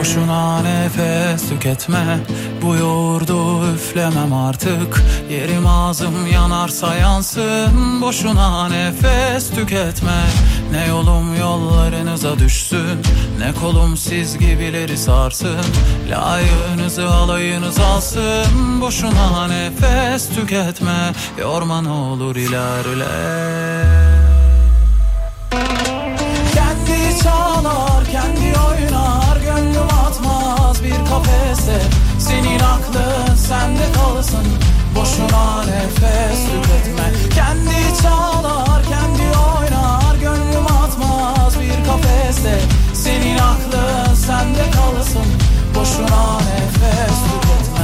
Boşuna nefes tüketme, bu yoğurdu üflemem artık. Yerim ağzım yanarsa yansın, boşuna nefes tüketme. Ne yolum yollarınıza düşsün, ne kolum siz gibileri sarsın. Layığınızı alayınız alsın, boşuna nefes tüketme. Yorman olur ilerle. Kendi çalar, kendi oynar, gönlüm atmaz bir kafese. Senin aklın sende kalsın, boşuna nefes tüketme. Kendi çalar, kendi oynar, gönlüm atmaz bir kafeste. Senin aklın sende kalsın, boşuna nefes tüketme.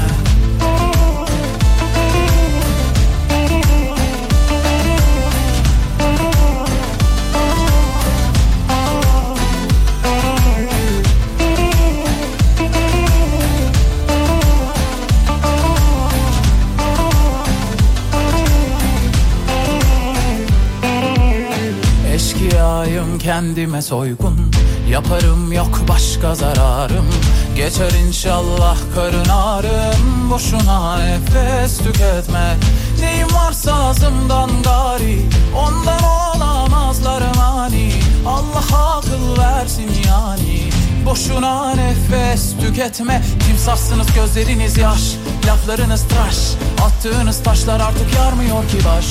Kendime soygun yaparım, yok başka zararım. Geçer inşallah karın ağrım, boşuna nefes tüketme. Neyim varsa ağzımdan gari, ondan olamazlar mani. Allah akıl versin yani, boşuna nefes tüketme. Kimsafsınız, gözleriniz yaş, laflarınız tıraş, attığınız taşlar artık yarmıyor ki baş.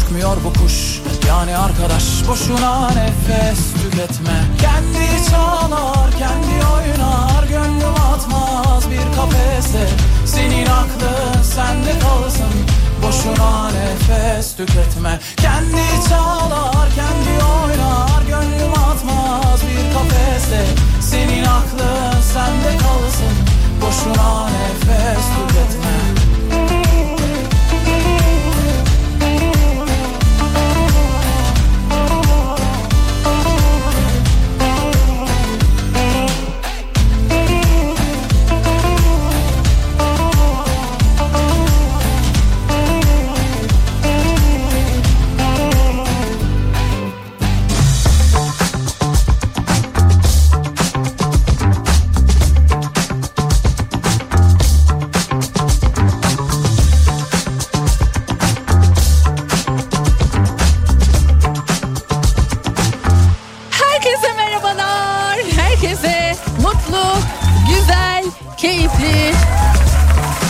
Ürkmüyor bu kuş yani arkadaş, boşuna nefes tüketme. Kendi çalar, kendi oynar, gönlüm atmaz bir kafese. Senin aklın sende kalsın, boşuna nefes tüketme. Kendi çalar, kendi oynar, gönlüm atmaz bir kafese. Senin aklın sende kalsın, boşuna nefes tüketme.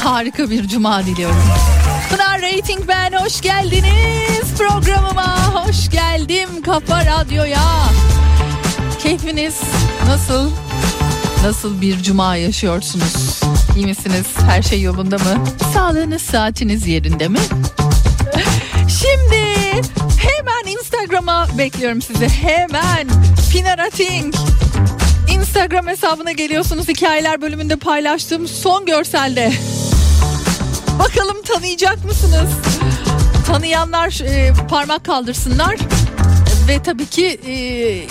Harika bir cuma diliyorum. Pınar Rating ben, hoş geldiniz programıma. Hoş geldim Kafa Radyo'ya. Keyfiniz nasıl? Nasıl bir cuma yaşıyorsunuz? İyi misiniz? Her şey yolunda mı? Sağlığınız, saatiniz yerinde mi? Şimdi hemen Instagram'a bekliyorum sizi. Hemen Pınar Rating Instagram hesabına geliyorsunuz. Hikayeler bölümünde paylaştığım son görselde. Bakalım tanıyacak mısınız? Tanıyanlar parmak kaldırsınlar ve tabii ki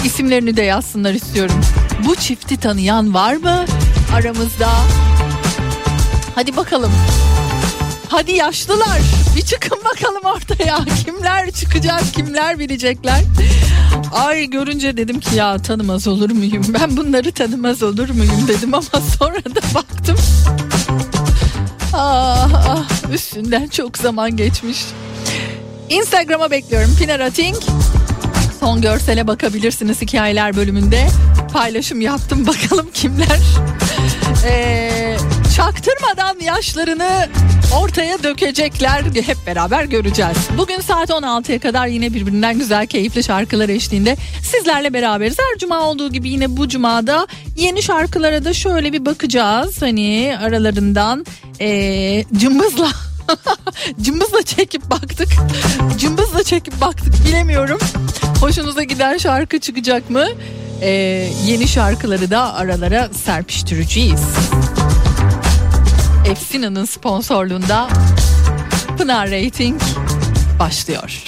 isimlerini de yazsınlar istiyorum. Bu çifti tanıyan var mı aramızda? Hadi bakalım. Hadi yaşlılar, bir çıkın bakalım ortaya. Kimler çıkacak, kimler bilecekler? Ay görünce dedim ki ya tanımaz olur muyum? Ben bunları tanımaz olur muyum dedim ama sonra da baktım. Üstünden çok zaman geçmiş. Instagram'a bekliyorum. Pınar Rating. Son görsele bakabilirsiniz. Hikayeler bölümünde paylaşım yaptım. Bakalım kimler çaktırmadan yaşlarını ortaya dökecekler. Hep beraber göreceğiz. Bugün saat 16'ya kadar yine birbirinden güzel, keyifli şarkılar eşliğinde sizlerle beraberiz. Her cuma olduğu gibi yine bu cumada yeni şarkılara da şöyle bir bakacağız. Hani aralarından cımbızla Cımbızla çekip baktık. Bilemiyorum. Hoşunuza giden şarkı çıkacak mı? Yeni şarkıları da aralara serpiştireceğiz. Efsina'nın sponsorluğunda Pınar Rating başlıyor.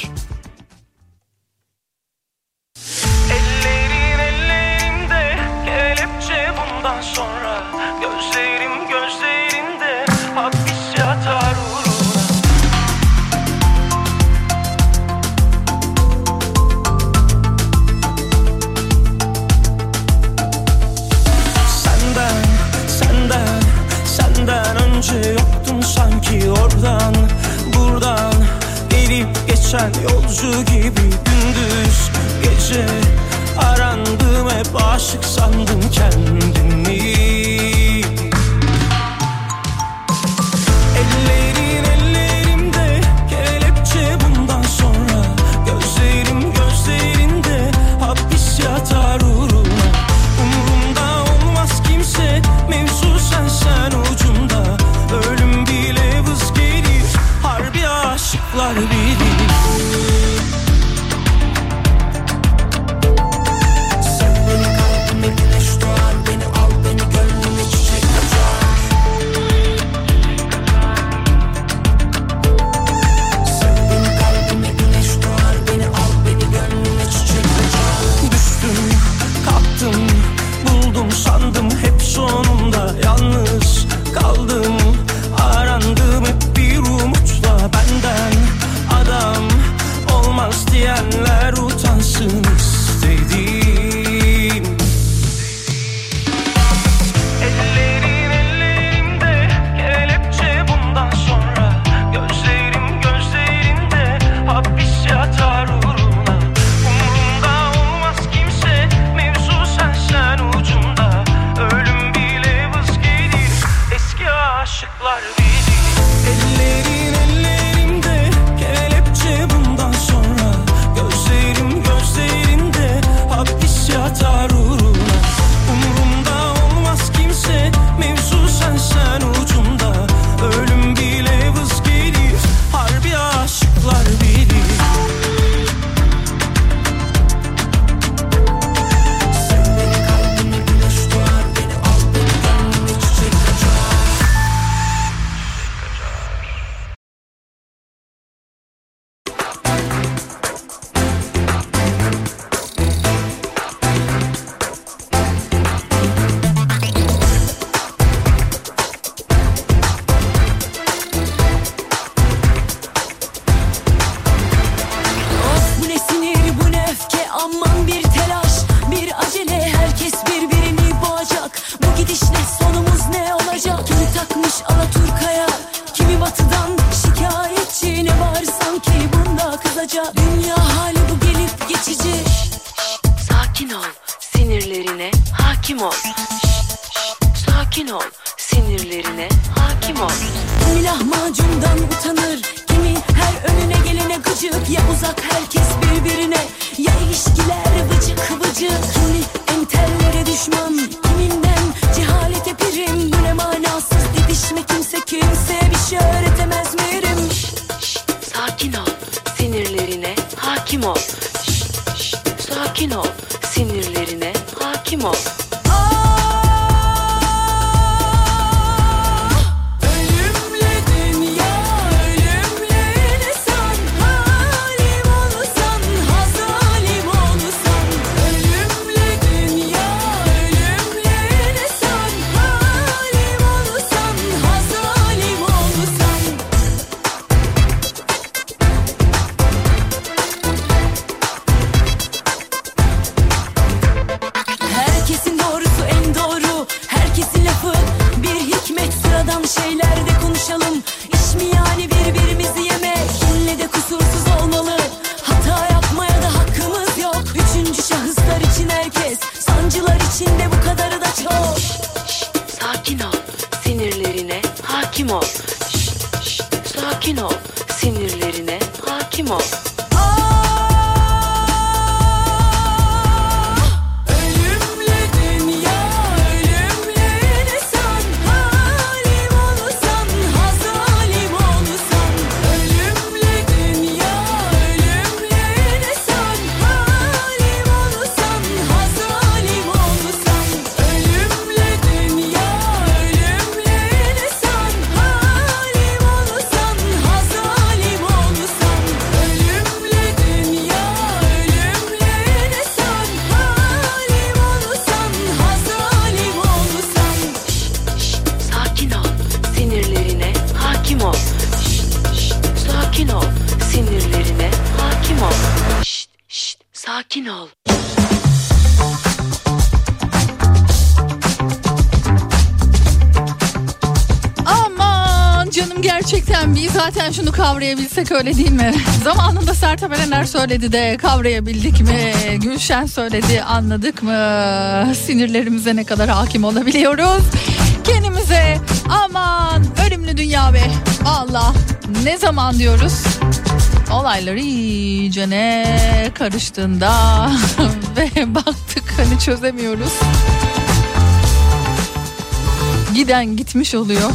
Ellerin ellerimde, kelepçe bundan sonra. Gözlerim gözlerinde, hapis yatar uğruna. Senden önce yoktun sanki, oradan buradan gelip geçen yolcu gibi gündüz gece arandım, hep aşık sandım kendimi. Ellerin ellerimde, kelepçe bundan sonra. Gözlerim gözlerinde, hapis yatar uğruna. Umurumda olmaz kimse, mevzu sensen ucunda. Ölüm bile vız gelir, harbi aşıklar bilir. sakin ol. Aman canım, gerçekten biz zaten şunu kavrayabilsek, öyle değil mi? Zamanında Sertab Erener söyledi de kavrayabildik mi? Gülşen söyledi, anladık mı? Sinirlerimize ne kadar hakim olabiliyoruz? Kendimize aman ölümlü dünya be. Allah ne zaman diyoruz? Olayları iyice ne karıştığında ve baktık hani çözemiyoruz. Giden gitmiş oluyor.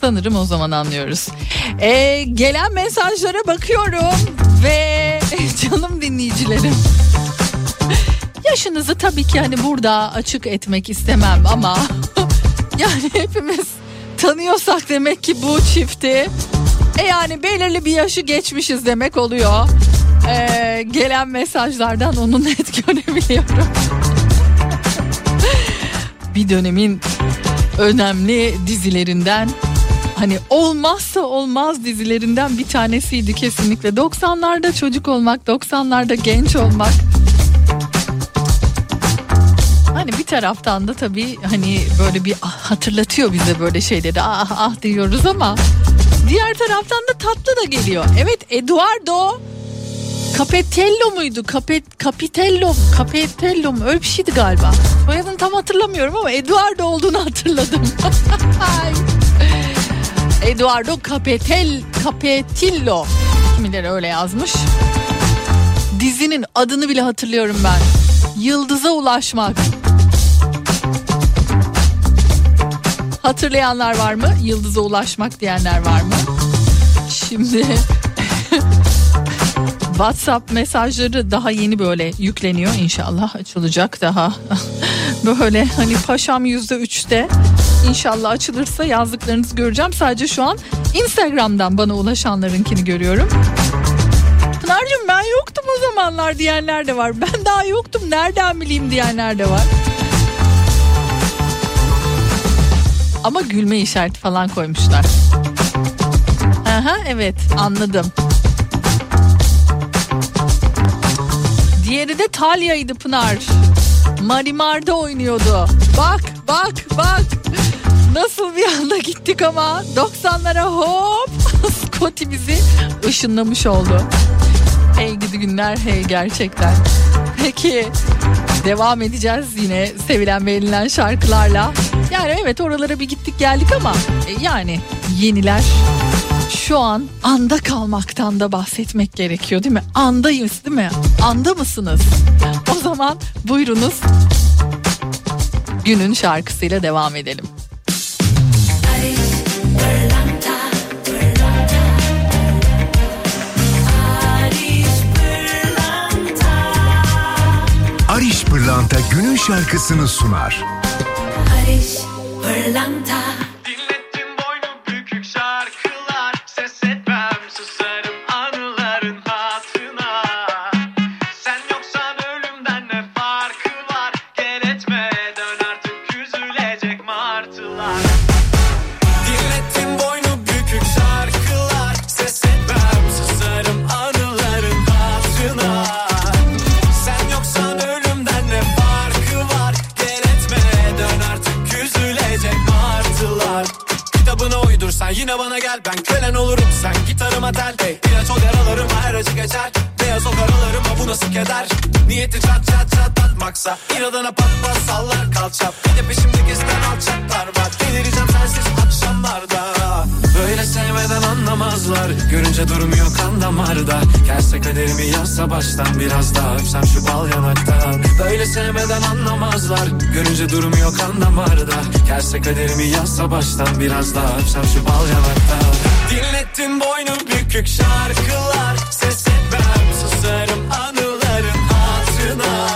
Sanırım o zaman anlıyoruz. Gelen mesajlara bakıyorum ve canım dinleyicilerim. Yaşınızı tabii ki hani burada açık etmek istemem ama yani hepimiz tanıyorsak demek ki bu çifti. Yani belirli bir yaşı geçmişiz demek oluyor. Gelen mesajlardan onu net görebiliyorum. Bir dönemin önemli dizilerinden, hani olmazsa olmaz dizilerinden bir tanesiydi kesinlikle. 90'larda çocuk olmak, 90'larda genç olmak. Hani bir taraftan da tabii hani böyle bir hatırlatıyor bize böyle şeyleri. Ah ah diyoruz ama diğer taraftan da tatlı da geliyor. Evet, Eduardo Capetillo muydu? Capetillo mu? Öyle bir şeydi galiba. Soyadını tam hatırlamıyorum ama Eduardo olduğunu hatırladım. Eduardo Capetillo. Kimileri öyle yazmış. Dizinin adını bile hatırlıyorum ben. Yıldıza ulaşmak. Hatırlayanlar var mı? Yıldıza ulaşmak diyenler var mı? Şimdi WhatsApp mesajları daha yeni böyle yükleniyor. İnşallah açılacak daha. Böyle hani paşam %3'te inşallah açılırsa yazdıklarınızı göreceğim. Sadece şu an Instagram'dan bana ulaşanlarınkini görüyorum. Pınar'cığım ben yoktum o zamanlar diyenler de var. Ben daha yoktum nereden bileyim diyenler de var. Ama gülme işareti falan koymuşlar. Aha, evet anladım. Diğeri de Talya'ydı Pınar. Marimar'da oynuyordu. Bak. Nasıl bir anda gittik ama 90'lara hop. Scotty bizi ışınlamış oldu. Hey gidi günler, hey gerçekten. Peki devam edeceğiz yine sevilen beğenilen şarkılarla. Yani evet oralara bir gittik geldik ama yani yeniler şu an anda kalmaktan da bahsetmek gerekiyor değil mi? Andayız değil mi? Anda mısınız? O zaman buyurunuz günün şarkısıyla devam edelim. Ariş Pırlanta günün şarkısını sunar. Ariş Pırlanta. Dinlettim boynu bükük şarkılar. Ses etmem, susarım anıların hatına. Sen yoksan ölümden ne farkı var? Gel etme, dön artık üzülecek martılar. Dinlettim boynu bükük şarkılar. Ses etmem, susarım anıların hatına. Sen yoksan ölümden kitabına uydursan yine bana gel, ben kölen olurum, sen gitarıma tel. İlaç ol yaralarıma, her acı geçer. Beyaz o karalarıma, bu nasıl keder? Niyeti çat çat çat atmaksa, inadına pat pat sallar kalçap. Bir de peşimdeki isten alçaklar var, delireceğim sensiz akşamlarda. Böyle sevmeden anlamazlar, görünce durmuyor kan damarda. Gelse kaderimi yazsa baştan, biraz daha öpsem şu bal yanaktan. Böyle sevmeden anlamazlar, görünce durmuyor kan damarda. Gelse kaderimi yazsa baştan, biraz daha öpsem şu bal yanaktan. Dinlettim boynu bükük şarkılar, ses etmem, susarım anıların hatırına.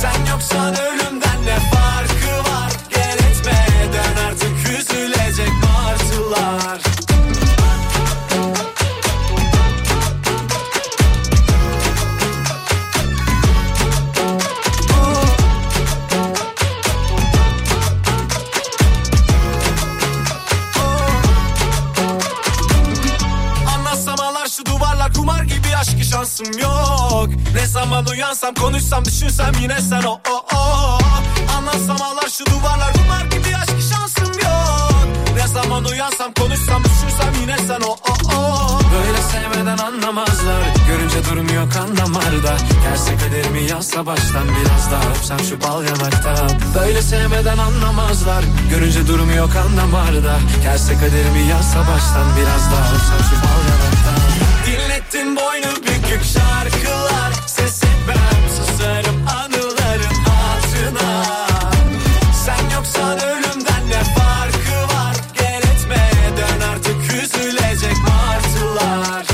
Sen yoksan ölümden ne farkı var? Gel etme, dön artık üzülecek martılar. Şansım yok. yok. Ne zaman uyansam, konuşsam, düşünsem yine sen o Anlatsam ağlar şu duvarlar, bunlar gibi aşk şansım yok. Ne zaman uyansam, konuşsam, düşünsem yine sen o Böyle sevmeden anlamazlar, görünce durmuyor kan damarda. Gelse kaderimi yazsa baştan, biraz daha öpsem şu bal yanakta. Böyle sevmeden anlamazlar, görünce durmuyor kan damarda. Gelse kaderimi yazsa baştan, biraz daha öpsem şu bal yanakta. Dinlettin boynu bükük şarkılar, ses etmem, susarım anıların hatırına. Sen yoksan ölümden ne farkı var? Gel etme, dön artık, üzülecek martılar.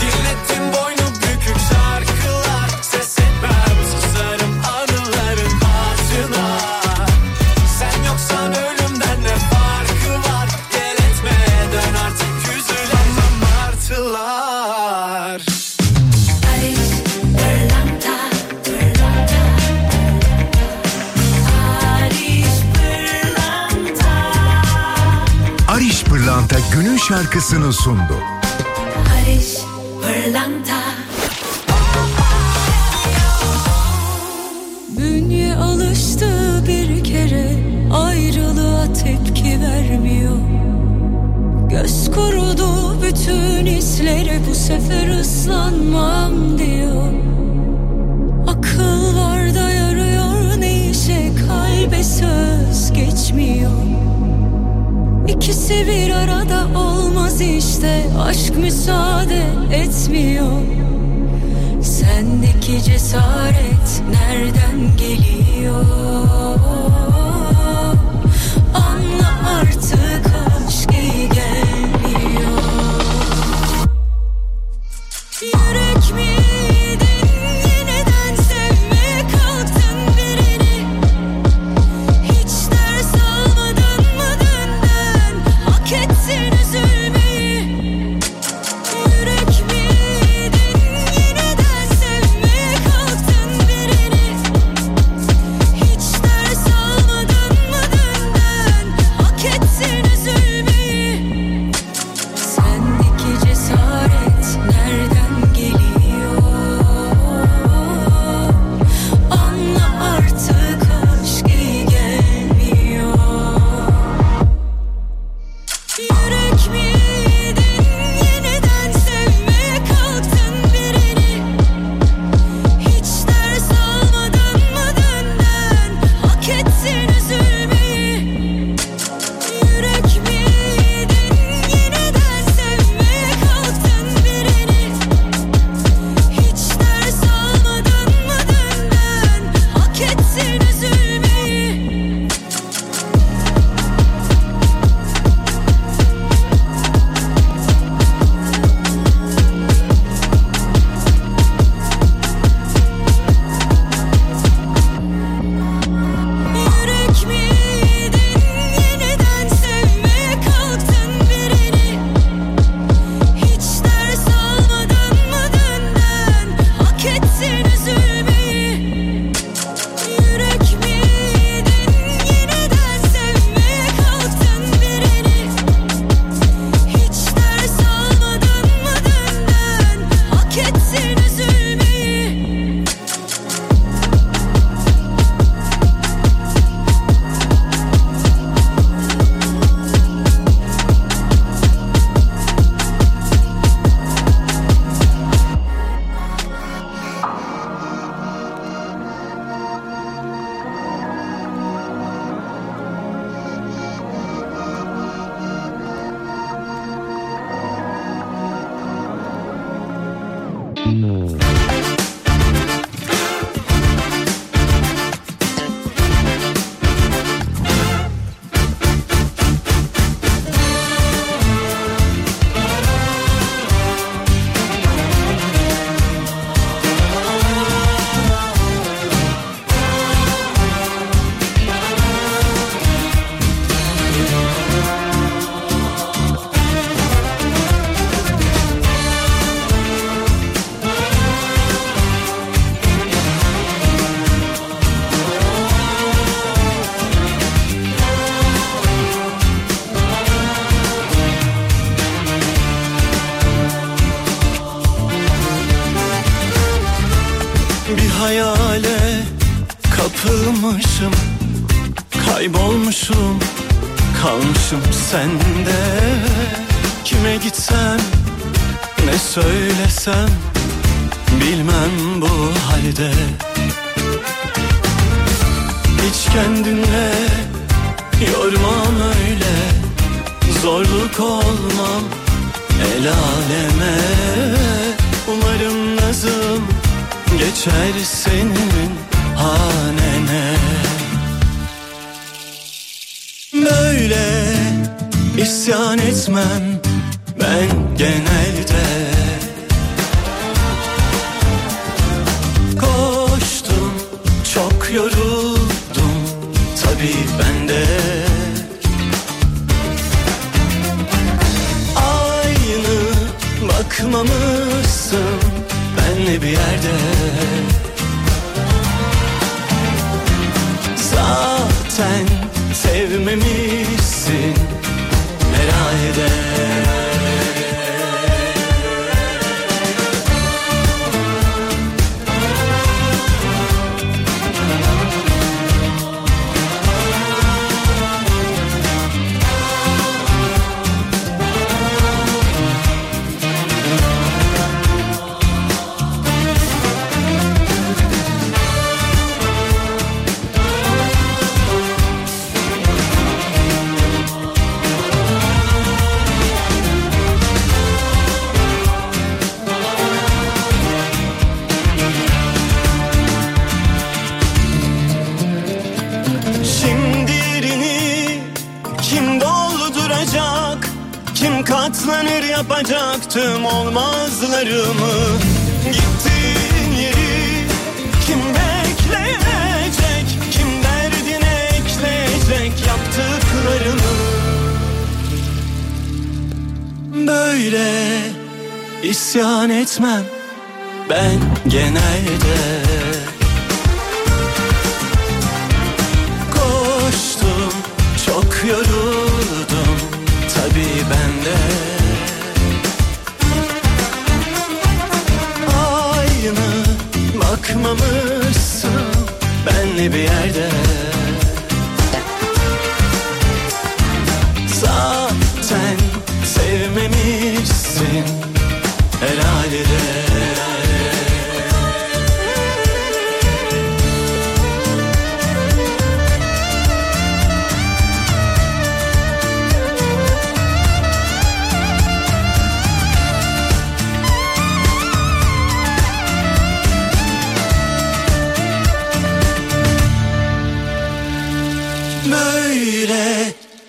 Dinlettin boynu bükük şarkılar, ses etmem, susarım anıların hatırına. Sen yoksan ölümden ne farkı var? Gel etme, dön artık, üzülecek martılar. Pırlanta günün şarkısını sundu. Ariş Pırlanta. Bünye alıştı bir kere ayrılığa, tepki vermiyor. Göz kurudu bütün hislere, bu sefer ıslanmam diyor. Akıl var da yarıyor ne işe, kalbe söz geçmiyor. İkisi bir arada olmaz işte, aşk müsaade etmiyor. Sendeki cesaret nereden geliyor? Anla artık, aşk iyi gelmiyor. Yürek mi? No. hayale kapılmışım, kaybolmuşum, kalmışım sende. Kime gitsem, ne söylesem, bilmem bu halde. Hiç kendinle yormam öyle, zorluk olmam el aleme. Umarım nazım geçer senin hanene. Böyle isyan etmem ben genelde. Koştum, çok yoruldum tabii ben de. Aynı bakmamışsın benle bir yerde. Zaten sevmemişsin herhalde. Katlanır yapacaktım olmazlarımı. Gittiğin yeri kim bekleyecek, kim derdine ekleyecek yaptıklarımı. Böyle isyan etmem ben genelde. Koştum, çok yoruldum tabii ben de. Aynı bakmamışsın benle bir yerde. Zaten sevmemişsin herhalde.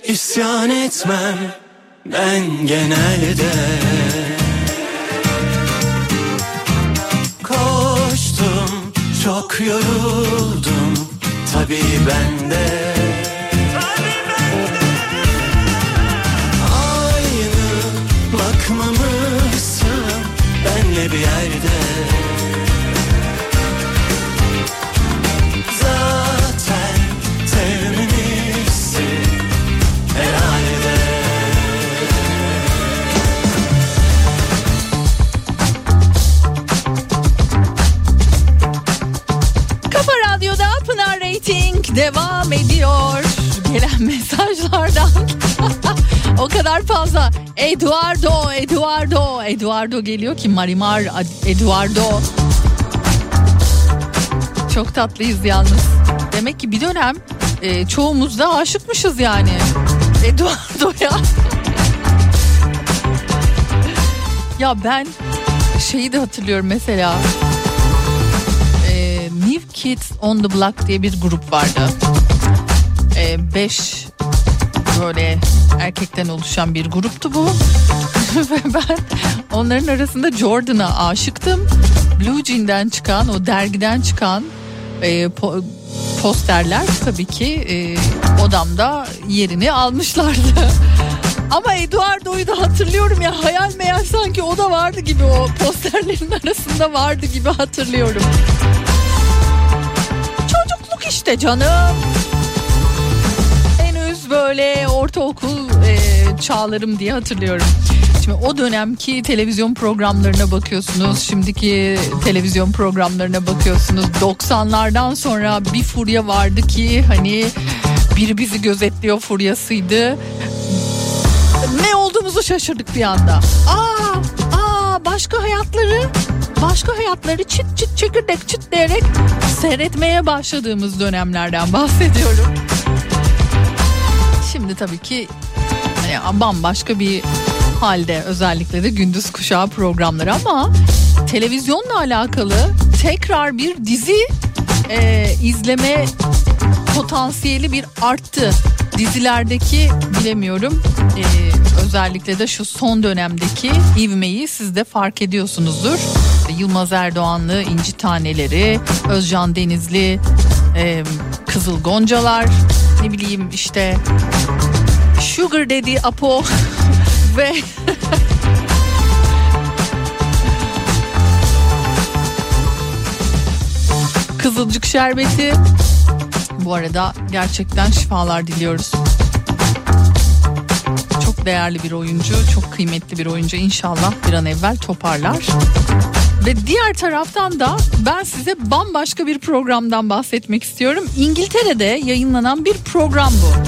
İsyan etmem ben genelde. Koştum, çok yoruldum tabii ben de. Aynı bakmamışsın benle bir yerde. Zaten sevmemişsin herhalde. Kafa Radyo'da Pınar Rating devam ediyor. Gelen mesajlardan o kadar fazla. Eduardo geliyor ki Marimar Eduardo. Çok tatlıyız yalnız. Demek ki bir dönem çoğumuz da aşıkmışız yani. Eduardo ya. Ya ben şeyi de hatırlıyorum mesela. New Kids on the Block diye bir grup vardı. 5 böyle erkekten oluşan bir gruptu bu. Ve ben onların arasında Jordan'a aşıktım. Blue Jean'den çıkan, o dergiden çıkan posterler tabii ki odamda yerini almışlardı. Ama Eduardo'yu da hatırlıyorum ya, hayal meyal sanki o da vardı gibi, o posterlerin arasında vardı gibi hatırlıyorum. Çocukluk işte canım. Henüz böyle ortaokul çağlarım diye hatırlıyorum. Şimdi o dönemki televizyon programlarına bakıyorsunuz, şimdiki televizyon programlarına bakıyorsunuz. 90'lardan sonra bir furya vardı ki hani bir bizi gözetliyor furyasıydı. Ne olduğumuzu şaşırdık bir anda. Başka hayatları çit çit çekirdek çitleyerek seyretmeye başladığımız dönemlerden bahsediyorum. Şimdi tabii ki yani bambaşka bir halde, özellikle de gündüz kuşağı programları, ama televizyonla alakalı tekrar bir dizi izleme potansiyeli bir arttı. Dizilerdeki bilemiyorum özellikle de şu son dönemdeki ivmeyi siz de fark ediyorsunuzdur. Yılmaz Erdoğanlı İnci Taneleri, Özcan Denizli Kızıl Goncalar, ne bileyim işte Sugar Daddy Apo ve Kızılcık Şerbeti. Bu arada gerçekten şifalar diliyoruz. Çok değerli bir oyuncu, çok kıymetli bir oyuncu. İnşallah bir an evvel toparlar. Ve diğer taraftan da ben size bambaşka bir programdan bahsetmek istiyorum. İngiltere'de yayınlanan bir program bu.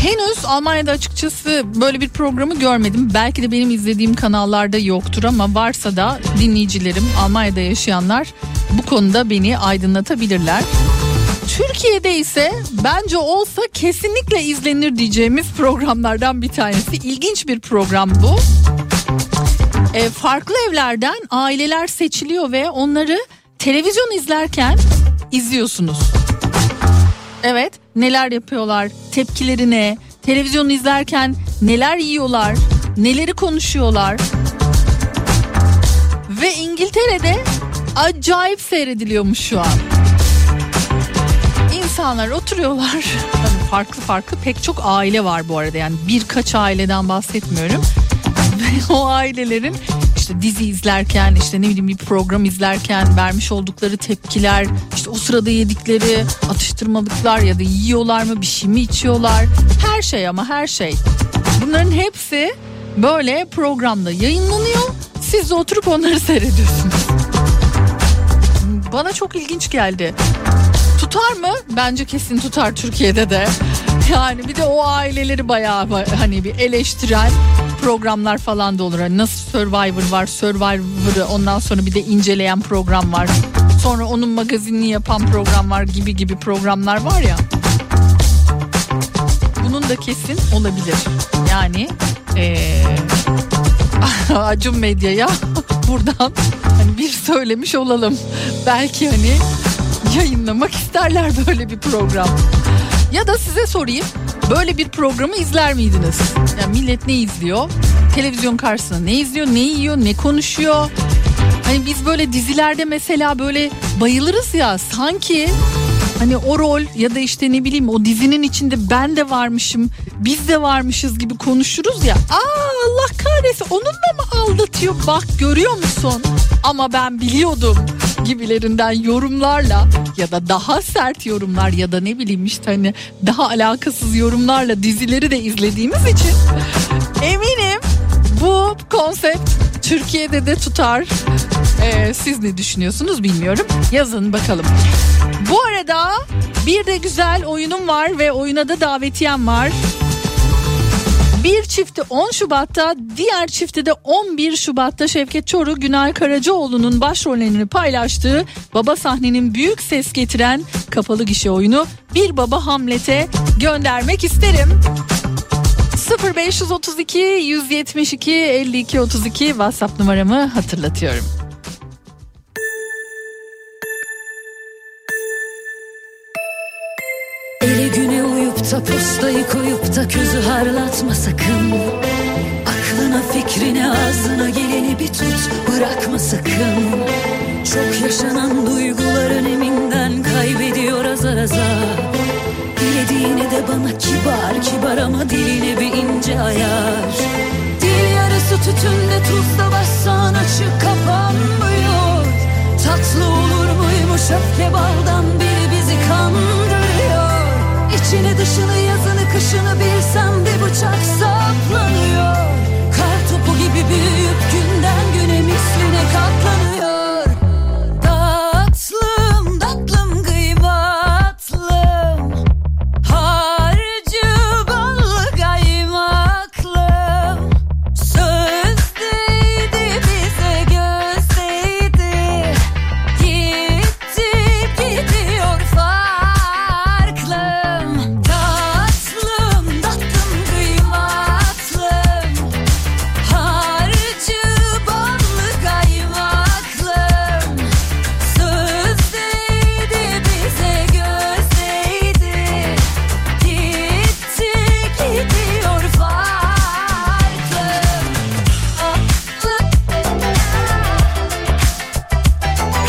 Henüz Almanya'da açıkçası böyle bir programı görmedim. Belki de benim izlediğim kanallarda yoktur, ama varsa da dinleyicilerim, Almanya'da yaşayanlar bu konuda beni aydınlatabilirler. Türkiye'de ise bence olsa kesinlikle izlenir diyeceğimiz programlardan bir tanesi. İlginç bir program bu. Farklı evlerden aileler seçiliyor ve onları televizyon izlerken izliyorsunuz. Evet, neler yapıyorlar, tepkileri ne, televizyonu izlerken neler yiyorlar, neleri konuşuyorlar. Ve İngiltere'de acayip seyrediliyormuş şu an. İnsanlar oturuyorlar, farklı pek çok aile var bu arada, yani birkaç aileden bahsetmiyorum. Ve o ailelerin işte dizi izlerken, işte ne bileyim bir program izlerken vermiş oldukları tepkiler, işte o sırada yedikleri atıştırmalıklar ya da yiyorlar mı, bir şey mi içiyorlar, her şey, ama her şey. Bunların hepsi böyle programda yayınlanıyor. Siz de oturup onları seyrediyorsunuz. Bana çok ilginç geldi. Tutar mı? Bence kesin tutar Türkiye'de de. Yani bir de o aileleri bayağı hani bir eleştiren programlar falan da olur. Hani nasıl Survivor var, Survivor'ı ondan sonra bir de inceleyen program var. Sonra onun magazinini yapan program var gibi programlar var ya. Bunun da kesin olabilir. Yani Acun Medya'ya buradan hani bir söylemiş olalım. Belki hani yayınlamak isterler böyle bir program. Ya da size sorayım, böyle bir programı izler miydiniz? Yani millet ne izliyor? Televizyon karşısında ne izliyor, ne yiyor, ne konuşuyor? Hani biz böyle dizilerde mesela böyle bayılırız ya, sanki hani o rol ya da işte ne bileyim o dizinin içinde ben de varmışım, biz de varmışız gibi konuşuruz ya. Allah kahretsin, onunla mı aldatıyor, bak görüyor musun? Ama ben biliyordum gibilerinden yorumlarla ya da daha sert yorumlar ya da ne bileyim işte hani daha alakasız yorumlarla dizileri de izlediğimiz için eminim bu konsept Türkiye'de de tutar. Siz ne düşünüyorsunuz bilmiyorum, yazın bakalım. Bu arada bir de güzel oyunum var ve oyuna da davetiyem var. Bir çifti 10 Şubat'ta, diğer çifti de 11 Şubat'ta Şevket Çoruh, Günay Karacaoğlu'nun başrollerini paylaştığı baba sahnenin büyük ses getiren kapalı gişe oyunu Bir Baba Hamlet'e göndermek isterim. 0532 172 52 32 WhatsApp numaramı hatırlatıyorum. Da postayı koyup da közü harlatma sakın. Aklına, fikrine, ağzına geleni bir tut, bırakma sakın. Çok yaşanan duygular öneminden kaybediyor azar azar. Dilediğini de bana kibar kibar ama diline bir ince ayar. Dil yarısı tütünde tuzla bassan açık kapanmıyor. Tatlı olur muymuş öfke baldan, biri bizi kandırıyor. İçini dışını yazını kışını bilsem bir bıçak sap katlanıyor. Kar topu gibi büyüyüp günden güne misline katlanıyor. Tatlım, tatlım, kıymatlım, harcı ballı kaymaklım. Sözdeydi bize gözdeydi, gitti gidiyor farklım. Tatlım, tatlım, kıymatlım, harcı ballı kaymaklım. Sözdeydi bize gözdeydi, gitti gidiyor farklım.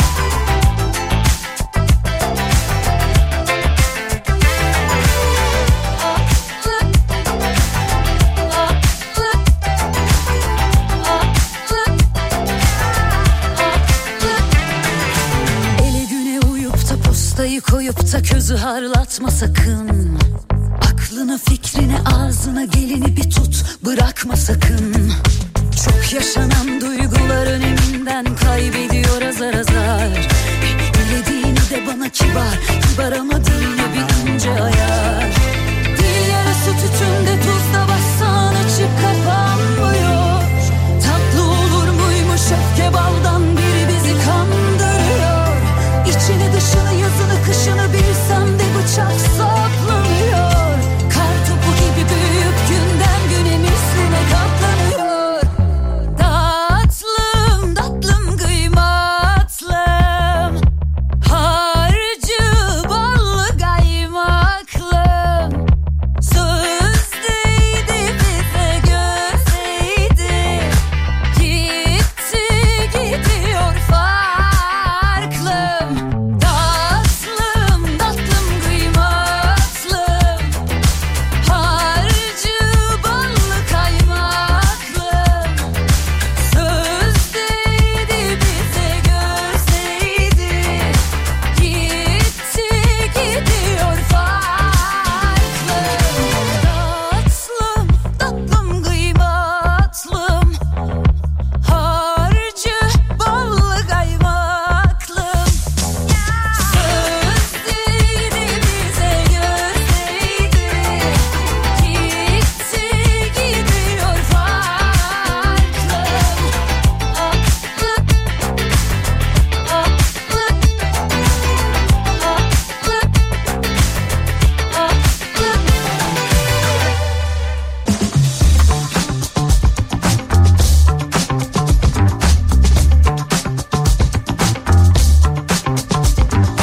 Ele güne uyup da postayı koyup da közü harlatma sakın. Aklını fikrine ağzına gelini bir tut, bırakma sakın. Çok yaşanan duygular öneminden kaybediyor azar azar. Dilediğini de bana kibar, kibar ama değil bir ince ayar. Dil yarası tütünde tuzda bassan açıp kapanmıyor. Tatlı olur muymuş öfke baldan, biri bizi kandırıyor. İçini dışını yazını kışını bilsem de bıçak saplanıyor. Kar topu gibi büyüyüp günden güne misline katlanıyor. Tatlım, tatlım, kıymatlım, harcı ballı kaymaklım. Sözdeydi bize gözdeydi, gitti gidiyor farklım. Tatlım, tatlım, kıymatlım, harcı ballı kaymaklım. Sözdeydi bize gözdeydi, gitti gidiyor farklım. Tatlım, tatlım, kıymatlım, harcı ballı kaymaklım. Sözdeydi bize gözdeydi, gitti gidiyor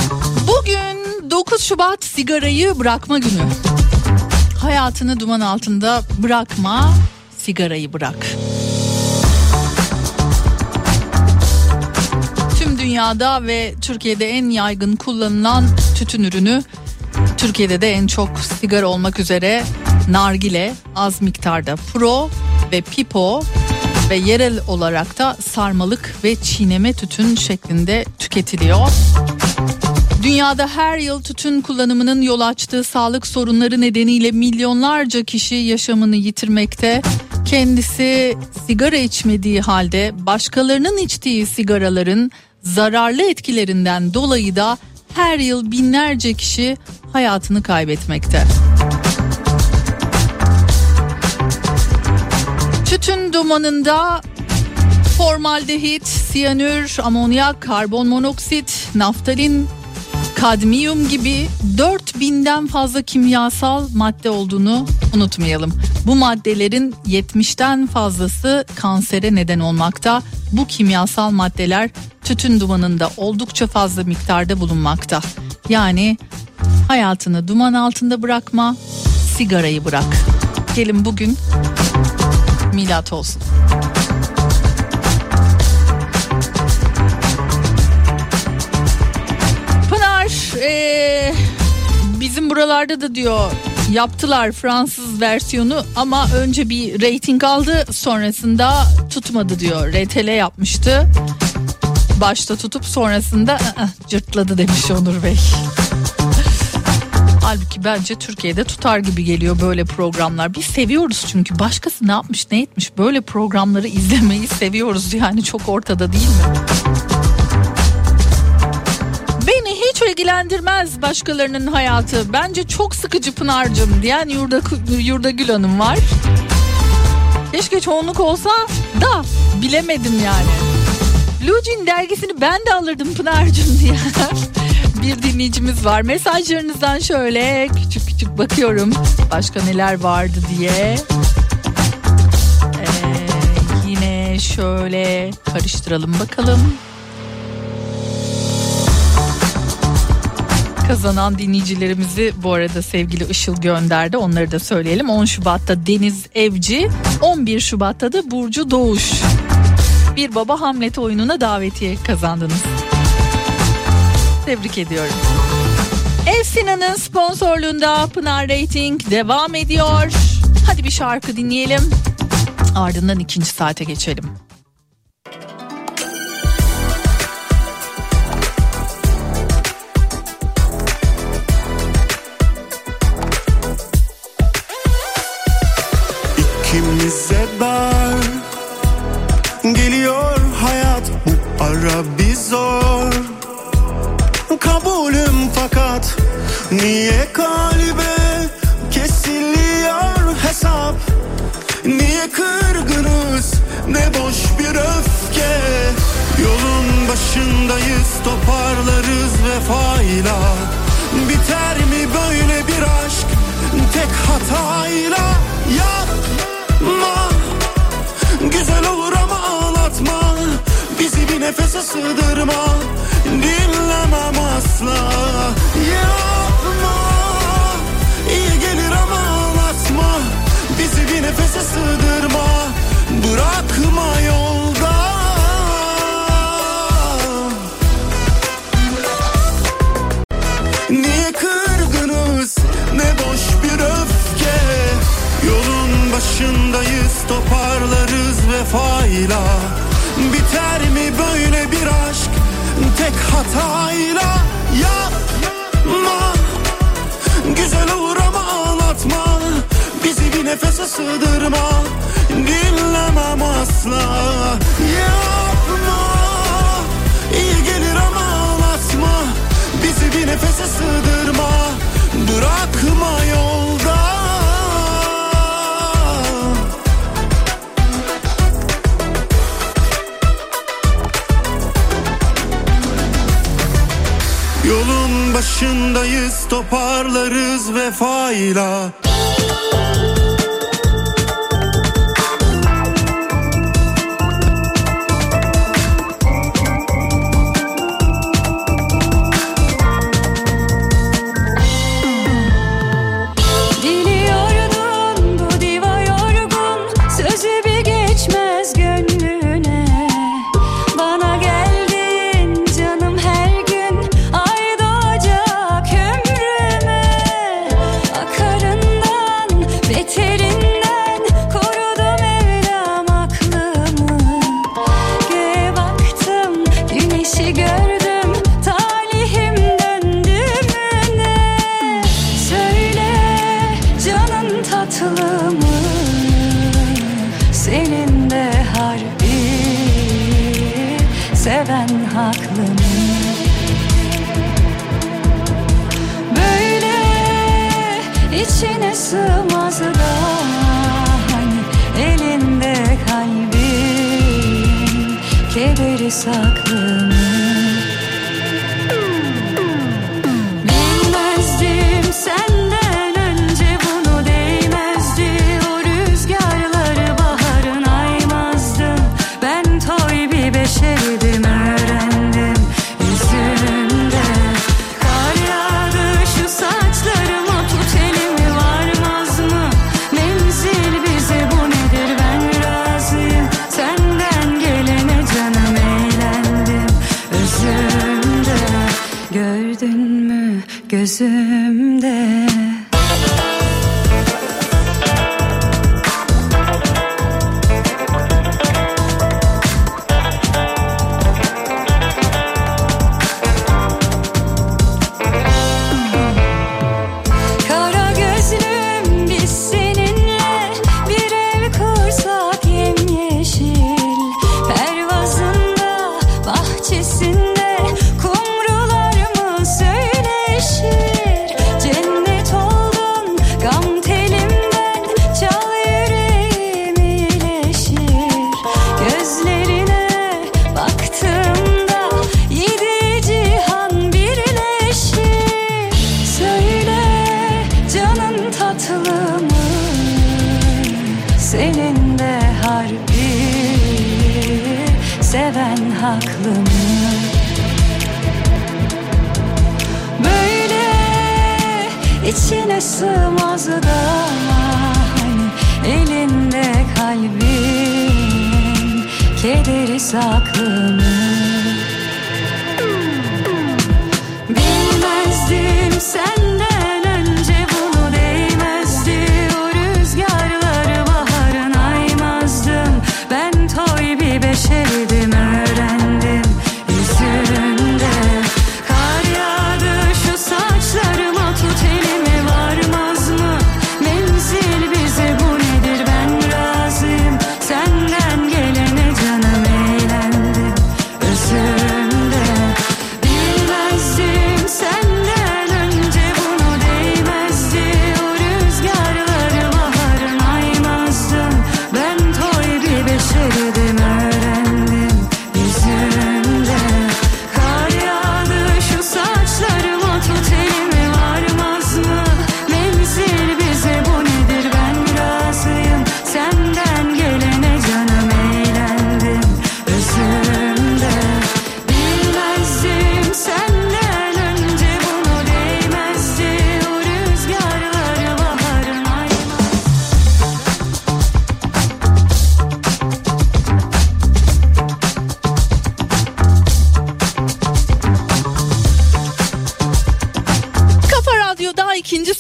farklım. Bugün 9 Şubat sigarayı bırakma günü. Hayatını duman altında bırakma, sigarayı bırak. Tüm dünyada ve Türkiye'de en yaygın kullanılan tütün ürünü, Türkiye'de de en çok sigara olmak üzere nargile, az miktarda pro ve pipo ve yerel olarak da sarmalık ve çiğneme tütün şeklinde tüketiliyor. Dünyada her yıl tütün kullanımının yol açtığı sağlık sorunları nedeniyle milyonlarca kişi yaşamını yitirmekte. Kendisi sigara içmediği halde başkalarının içtiği sigaraların zararlı etkilerinden dolayı da her yıl binlerce kişi hayatını kaybetmekte. Tütün dumanında formaldehit, siyanür, amonyak, karbon monoksit, naftalin, kadmiyum gibi 4000'den fazla kimyasal madde olduğunu unutmayalım. Bu maddelerin 70'ten fazlası kansere neden olmakta. Bu kimyasal maddeler tütün dumanında oldukça fazla miktarda bulunmakta. Yani hayatını duman altında bırakma, sigarayı bırak. Gelin bugün milat olsun. Pınar, bizim buralarda da diyor yaptılar Fransız versiyonu ama önce bir rating aldı, sonrasında tutmadı diyor. RTL yapmıştı. Başta tutup sonrasında cırtladı demiş Onur Bey. Halbuki bence Türkiye'de tutar gibi geliyor böyle programlar. Biz seviyoruz çünkü başkası ne yapmış ne etmiş böyle programları izlemeyi seviyoruz yani, çok ortada değil mi? Beni hiç ilgilendirmez başkalarının hayatı. Bence çok sıkıcı Pınar'cığım diyen Yurda Gül Hanım var. Keşke çoğunluk olsa da bilemedim yani. Blue Jean dergisini ben de alırdım Pınar'cığım diye bir dinleyicimiz var. Mesajlarınızdan şöyle küçük küçük bakıyorum. Başka neler vardı diye. Yine şöyle karıştıralım bakalım. Kazanan dinleyicilerimizi bu arada sevgili Işıl gönderdi. Onları da söyleyelim. 10 Şubat'ta Deniz Evci, 11 Şubat'ta da Burcu Doğuş. Bir Baba Hamlet oyununa davetiye kazandınız. Tebrik ediyorum. Efsina'nın sponsorluğunda Pınar Rating devam ediyor. Hadi bir şarkı dinleyelim. Ardından ikinci saate geçelim. İkimize dar geliyor hayat, bu ara bir zor. Kabulüm fakat niye kalbe kesiliyor hesap? Niye kırgınız ne boş bir öfke? Yolun başındayız, toparlarız vefayla. Biter mi böyle bir aşk tek hatayla? Yapma, güzel olur ama ağlatma. Bizi bir nefese sığdırma, dinlemem asla. Yapma, iyi gelir ama ağlatma. Bizi bir nefese sığdırma, bırakma yolda. Niye kırgınız ne boş bir öfke? Yolun başındayız, toparlarız vefayla. Biter mi böyle bir aşk tek hatayla? Yapma, güzel olur ama ağlatma. Bizi bir nefese sığdırma, dinlemem asla. Yapma, iyi gelir ama ağlatma. Bizi bir nefese sığdırma, bırakma yolda. Yolun başındayız, toparlarız vefayla. Sığmaz da hani elinde kalbim, kederi saklı. Bilmezdim senden önce bunu, değmezdi o rüzgarları baharın aymazdım. Ben toy bir beşerdim, öğrendim yüzünde. Kar yağdı şu saçlarım. Gözümde sığmaz da hani elinde kalbim, kederi saklımı bilmezdim senden.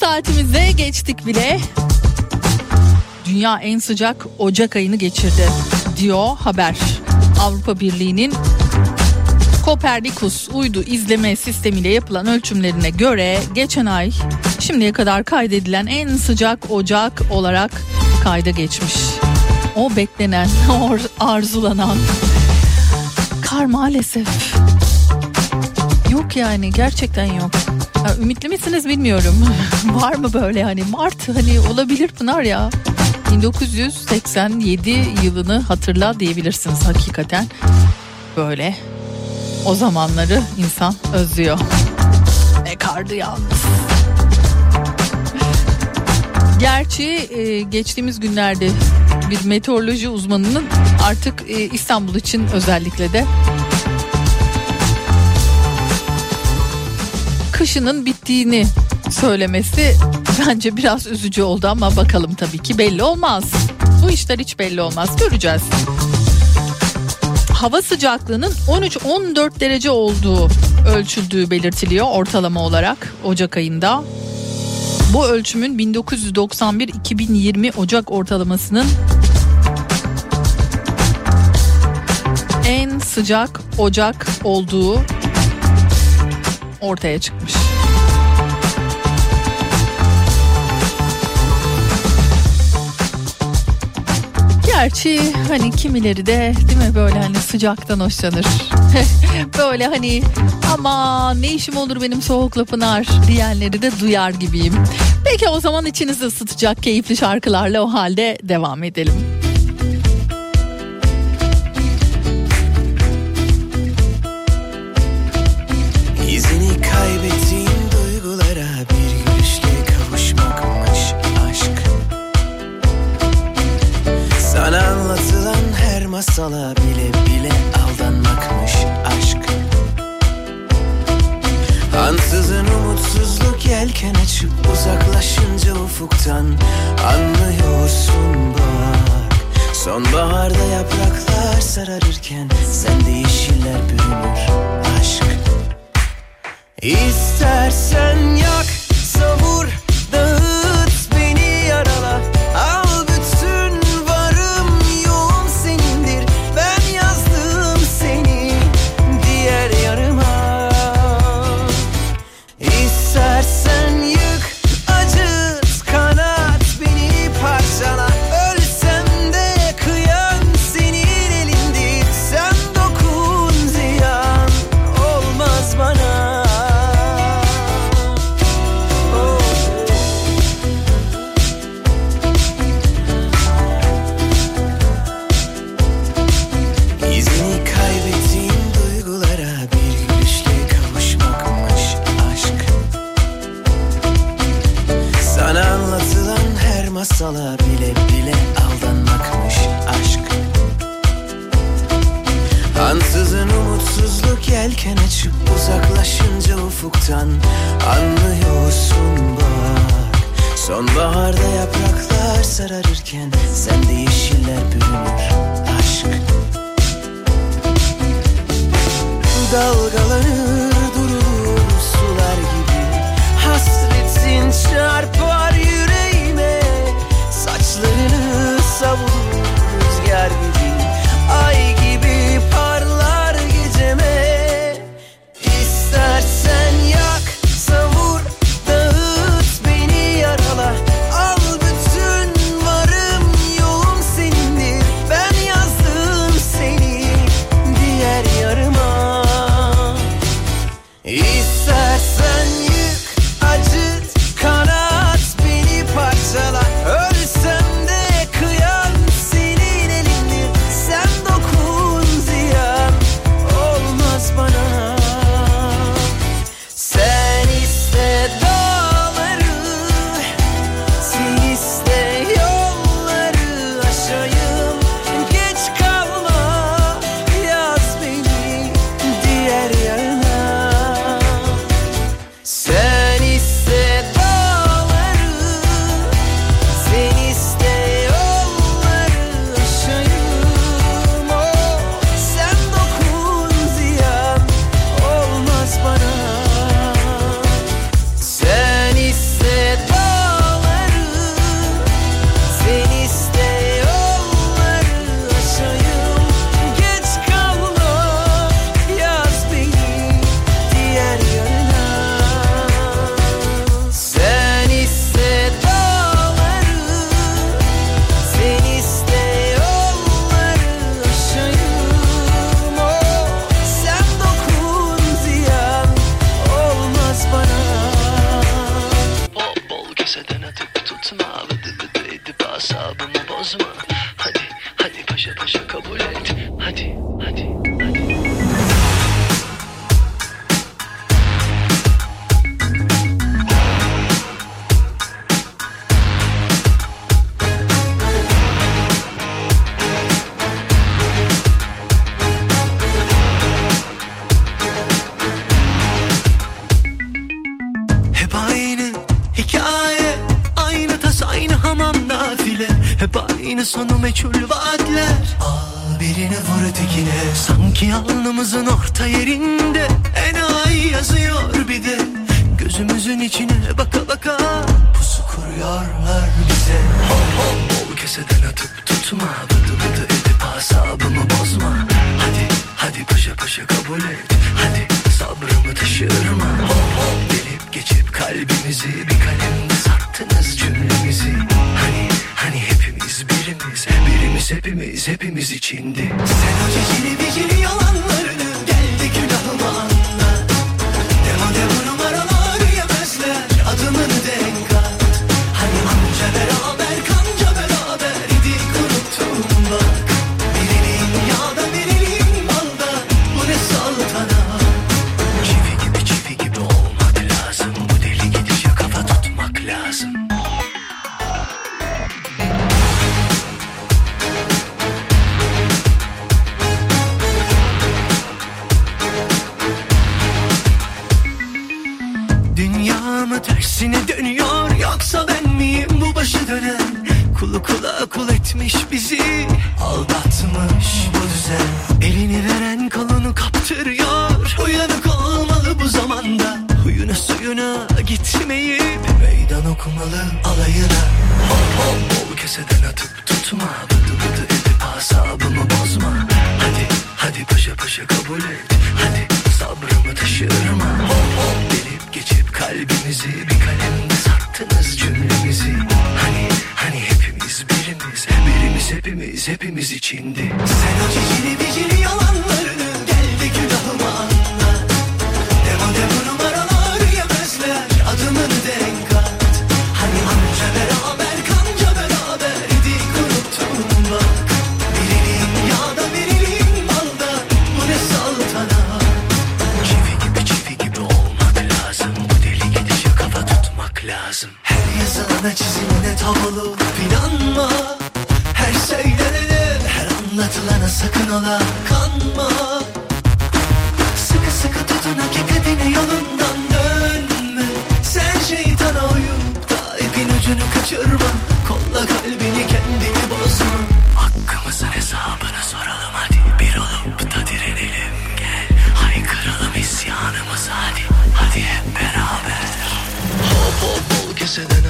Saatimize geçtik bile. Dünya en sıcak Ocak ayını geçirdi diyor haber. Avrupa Birliği'nin Copernicus uydu izleme sistemiyle yapılan ölçümlerine göre geçen ay şimdiye kadar kaydedilen en sıcak Ocak olarak kayda geçmiş. O beklenen, arzulanan kar maalesef yok yani, gerçekten yok. Ya, ümitli misiniz bilmiyorum. Var mı böyle hani Mart, hani olabilir Pınar ya. 1987 yılını hatırla diyebilirsiniz hakikaten. Böyle o zamanları insan özlüyor. Ne kardı yalnız. Gerçi geçtiğimiz günlerde bir meteoroloji uzmanının artık İstanbul için özellikle de kışının bittiğini söylemesi bence biraz üzücü oldu ama bakalım, tabii ki belli olmaz. Bu işler hiç belli olmaz, göreceğiz. Hava sıcaklığının 13-14 derece olduğu ölçüldüğü belirtiliyor ortalama olarak Ocak ayında. Bu ölçümün 1991-2020 Ocak ortalamasının en sıcak Ocak olduğu ortaya çıkmış. Gerçi hani kimileri de değil mi böyle hani sıcaktan hoşlanır. Böyle hani aman ne işim olur benim soğukla Pınar diyenleri de duyar gibiyim. Peki o zaman içinizi ısıtacak keyifli şarkılarla o halde devam edelim. Kaybettiğim duygulara bir gülüşle kavuşmakmış aşk. Sana anlatılan her masala bile bile aldanmakmış aşk. Ansızın umutsuzluk yelken açıp uzaklaşınca ufuktan anlıyorsun bak. Sonbaharda yapraklar sararırken sende yeşiller bürünür aşk. İstersen yak, savur, dağıt, beni yarala. Al bütün varım, yoğum senindir. Ben yazdım seni diğer yarıma. İstersen yık, acıt, kanat, beni parçala. Ölsem de kıyan senin elindir. Sen dokun, ziyan olmaz bana. Masala bile bile aldanmakmış aşk. Ansızın umutsuzluk yelken açıp uzaklaşınca ufuktan anlıyorsun bak. Sonbaharda yapraklar sararırken sende yeşiller bürünür aşk. Dalgalanır durur sular gibi, hasretin çarpar yüreğime. Saçlarını savurur rüzgar gibi, ay gibi parlar geceme. İstersen yak, savur, dağıt beni, yarala. Al bütün varım yoğum senindir. Ben yazdım seni diğer yarıma. İstersen yık, acıt, kanat beni, parçala. Ölsem de kıyan senin elindir. Sen dokun, ziyan olmaz bana. Sen iste dağları, sen iste yolları aşayım. Geç kalma, yaz beni diğer yarına. Sen iste dağları, sen iste yolları aşayım. Oh, sen dokun, ziyan olmaz bana. Sen iste dağları, sen iste yolları aşayım. Geç kalma, yaz beni diğer yarına. Sen iste dağları, sen iste yolları aşayım. Oh, sen dokun, ziyan olmaz bana. Bol bol keseden atıp tutma, vıdı vıdı edip asabımı bozma. Hadi, hadi paşa paşa kabul et. Hadi, hadi, hadi. Hep aynı hikaye, aynı tas aynı hamam nafile. Hep aynı sonu meçhul vaatler. Al birini vur ötekine, sanki alnımızın orta yerinde enayi yazıyor bir de. Gözümüzün içine baka baka pusu kuruyorlar bize. Hop hop bol keseden atıp tutma, bıdı bıdı edip asabımı bozma. Hadi, hadi paşa paşa kabul et. Hadi sabrımı taşırma. Hop hop delip geçip kalbimizi, bir kalemde sattınız cümlemizi. Hani, hani hepimiz birimiz, birimiz hepimiz, hepimiz içindi. Sen o cicili bicili yalanlarını geldi günahıma anla. Dema dema numaralar yemezler, adımını denk at. Hani anca beraber kanca beraber idik, unuttum bak. Birinin yağda birinin balda, bu ne saltanat. Çivi gibi olmak lazım, bu deli gidişe kafa tutmak lazım. Dünya mı tersine dönüyor, yoksa ben miyim bu başı dönen? Kulu kula kul etmiş bizi, aldatmış bu düzen. Elini veren kolunu kaptırıyor, uyanık olmalı bu zamanda. Huyuna suyuna gitmeyip meydan okumalı alayına. Hop hop bol keseden atıp tutma, bıdı bıdı edip asabımı bozma. Hadi, hadi paşa paşa kabul et. Hadi sabrımı taşırma. Hop hop delip geçip kalbimizi, bir kalemde sattınız cümlemizi. Hani, hani hepimiz birimiz, birimiz hepimiz, hepimiz içindi. Sen o cicili bicili yalanlarını geldi günahıma anla. Dema dema numaralar yemezler, adımını denk at. Hani anca beraber kanca beraber idik, unuttum bak. Birinin yağda birinin balda, bu ne saltanat. Çivi gibi olmak lazım, bu deli gidişe kafa tutmak lazım. Her yazana çizimine tablolu inanma, her söylenene, her anlatılana sakın ola kanma. Sıkı sıkı tutun hakikatine, yolundan dönme. Sen şeytana uyup da ipin ucunu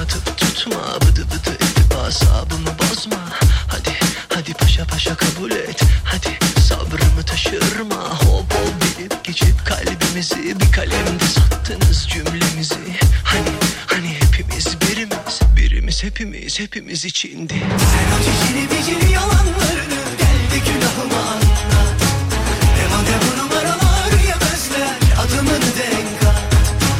atıp tutma, bıdı bıdı edip asabımı bozma. Hadi hadi paşa paşa kabul et, hadi sabrımı taşırma. Hop hop gelip geçip kalbimizi bir kalemde sattınız cümlemizi. Hani hepimiz birimiz, birimiz hepimiz içindi. Sen o cicili bicili yalanlarını geldi günahıma anla. Hemen de bu numaralar yemezler adımını denk al.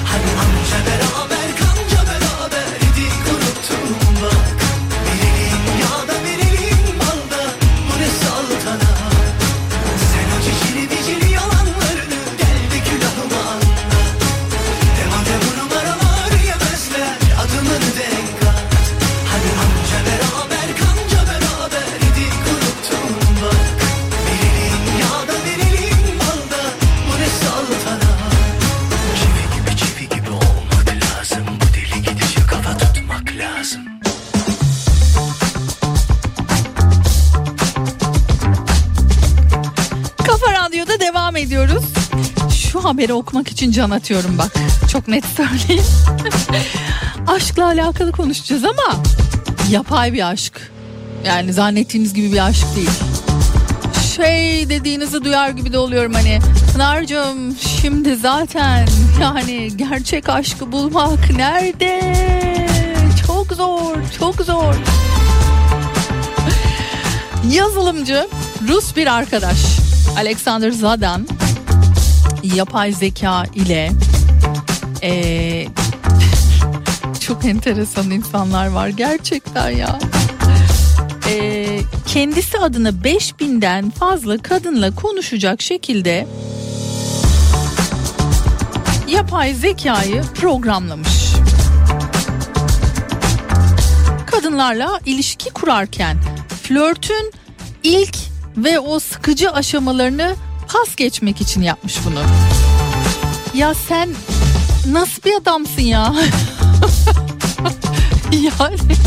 Hani anca beraber kanca beraber idik unuttum bak. Bir elin yağda bir elin balda bu ne saltana. Sen o cicili bicili yalanlarını geldi günahıma anla. Hemen de bu numaralar yemezler adımını denk al. Hani anca beraber kanca beraber idik unuttum bak. Bir elin yağda bir elin balda bu ne saltana. Çivi gibi olmak lazım, bu deli gidişe kafa tutmak lazım. Kafa Radyo'da devam ediyoruz. Şu haberi okumak için can atıyorum bak. Çok net söyleyeyim. Aşkla alakalı konuşacağız ama yapay bir aşk. Yani zannettiğiniz gibi bir aşk değil. Şey dediğinizi duyar gibi de oluyorum hani. Pınar'cığım şimdi zaten yani gerçek aşkı bulmak nerede? Çok zor, çok zor. Yazılımcı Rus bir arkadaş Alexander Zadan yapay zeka ile çok enteresan insanlar var gerçekten ya. Kendisi adına 5000'den fazla kadınla konuşacak şekilde yapay zekayı programlamış. Kadınlarla ilişki kurarken flörtün ilk ve o sıkıcı aşamalarını pas geçmek için yapmış bunu. Ya sen nasıl bir adamsın ya? Yani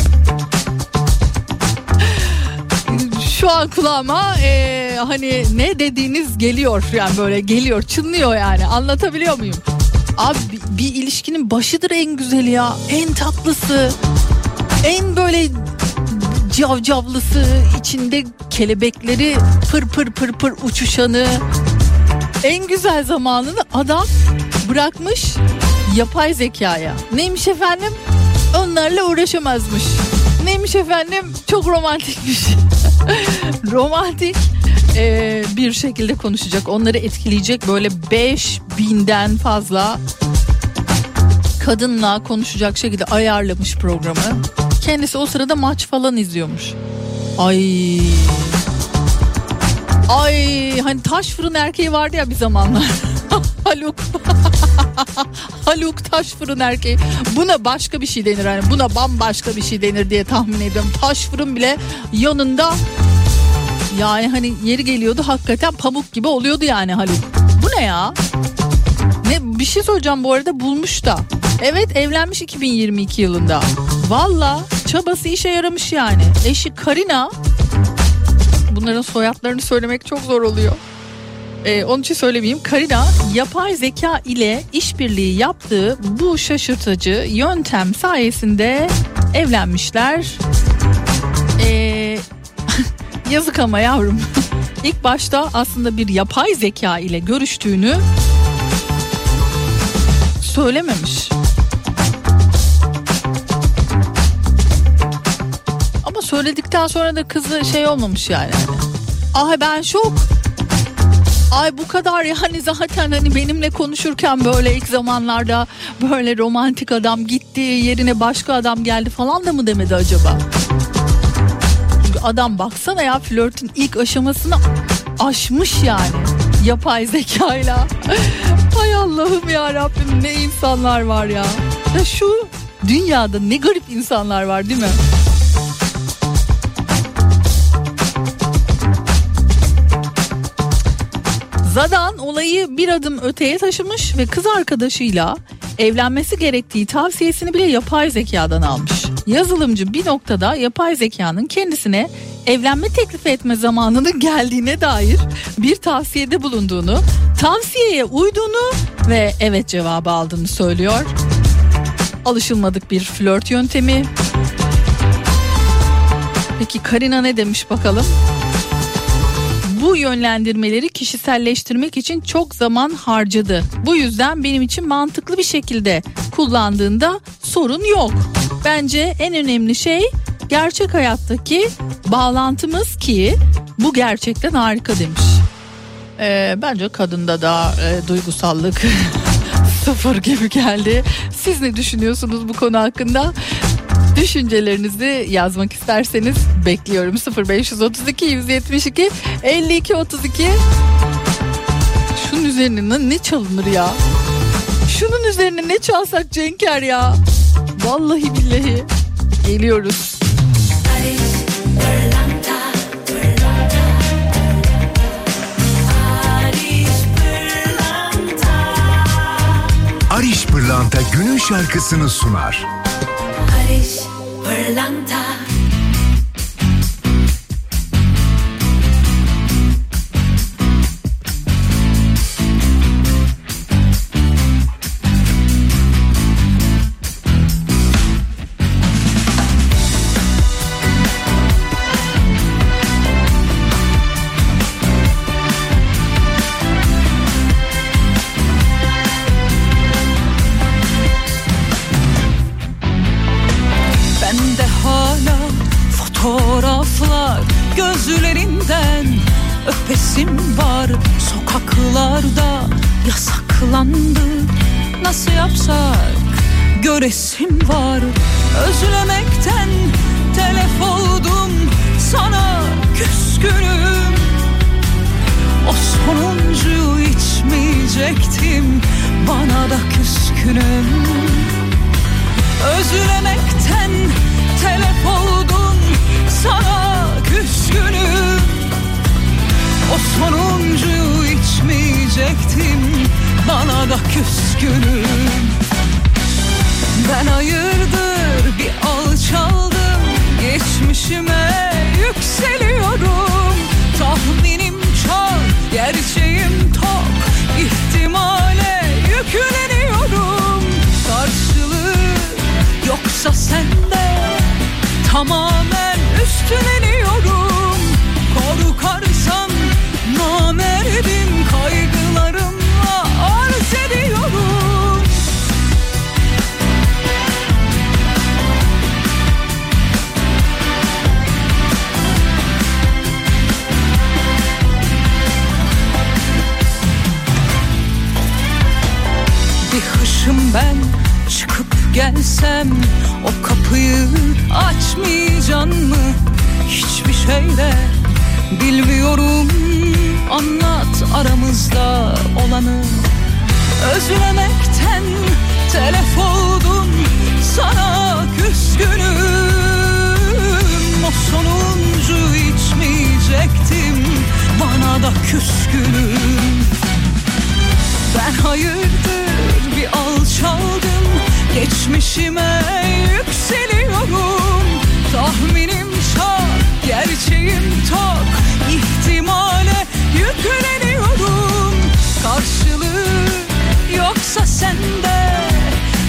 şu an kulağıma hani ne dediğiniz geliyor yani, böyle geliyor, çınlıyor yani, anlatabiliyor muyum? Abi bir ilişkinin başıdır en güzeli ya, en tatlısı, en böyle cavcavlısı, içinde kelebekleri pır pır uçuşanı, en güzel zamanını adam bırakmış yapay zekaya. Neymiş efendim? Onlarla uğraşamazmış. Neymiş efendim? Çok romantikmiş. Romantik bir şekilde konuşacak, onları etkileyecek, böyle 5000'den fazla kadınla konuşacak şekilde ayarlamış programı. Kendisi o sırada maç falan izliyormuş. Ay hani taş fırın erkeği vardı ya bir zamanlar. Haluk taş fırın erkeği. Buna başka bir şey denir yani, buna bambaşka bir şey denir diye tahmin ediyorum. Taş fırın bile yanında yani hani yeri geliyordu hakikaten pamuk gibi oluyordu yani Haluk. Bu ne ya? Ne bir şey söyleyeceğim bu arada, bulmuş da. Evet, evlenmiş 2022 yılında. Valla çabası işe yaramış yani. Eşi Karina, bunların soyadlarını söylemek çok zor oluyor. Onun için söylemeyeyim. Karina yapay zeka ile işbirliği yaptığı bu şaşırtıcı yöntem sayesinde evlenmişler. Yazık ama yavrum. İlk başta aslında bir yapay zeka ile görüştüğünü söylememiş. Ama söyledikten sonra da kızı şey olmamış yani. Ah ben şok. Ay bu kadar yani, zaten hani benimle konuşurken böyle ilk zamanlarda böyle romantik adam gitti, yerine başka adam geldi falan da mı demedi acaba? Çünkü adam baksana ya, flörtün ilk aşamasını aşmış yani yapay zekayla. Hay Allah'ım ya Rabbim, ne insanlar var ya. Ya şu dünyada ne garip insanlar var değil mi? Zadan olayı bir adım öteye taşımış ve kız arkadaşıyla evlenmesi gerektiği tavsiyesini bile yapay zekadan almış. Yazılımcı bir noktada yapay zekanın kendisine evlenme teklifi etme zamanının geldiğine dair bir tavsiyede bulunduğunu, tavsiyeye uyduğunu ve evet cevabı aldığını söylüyor. alışılmadık bir flört yöntemi. Peki Karina ne demiş bakalım? Bu yönlendirmeleri kişiselleştirmek için çok zaman harcadı. Bu yüzden benim için mantıklı bir şekilde kullandığında sorun yok. Bence en önemli şey gerçek hayattaki bağlantımız ki bu gerçekten harika demiş. Bence kadında da duygusallık sıfır gibi geldi. Siz ne düşünüyorsunuz bu konu hakkında? Düşüncelerinizi yazmak isterseniz bekliyorum. 0532 172 52 32. Şunun üzerine ne çalınır ya? Şunun üzerine ne çalsak Cenker ya? Vallahi billahi geliyoruz. Ariş Pırlanta günün şarkısını sunar. Ariş Pırlanta. Gözlerinden öpesim var. Sokaklarda yasaklandı, nasıl yapsak göresim var. Özlemekten telef oldum, sana küskünüm. O sonuncuyu içmeyecektim, bana da küskünüm. Özlemekten telef oldum, sana küskünüm. O sonuncuyu içmeyecektim, bana da küskünüm. Ben hayırdır bir alçaldım, geçmişime yükseliyorum. Tahminim çok, gerçeğim tok, ihtimale yükleniyorum. Karşılığı yoksa sende, tamamen üstünleniyorum. Korkarsam namerdim, kaygılarımla arz ediyorum. Bir hışım ben, çıkıp gelsem o kapıyı açmayacan mı? Hiçbir şeyle bilmiyorum, anlat aramızda olanı. Özlemekten telef oldum, sana küskünüm. O sonuncu içmeyecektim, bana da küskünüm. Ben hayırdır bir alçaldım, geçmişime yükseliyorum. Tahminim çok, gerçeğim tok, ihtimale yükleniyorum. Karşılığı yoksa sende,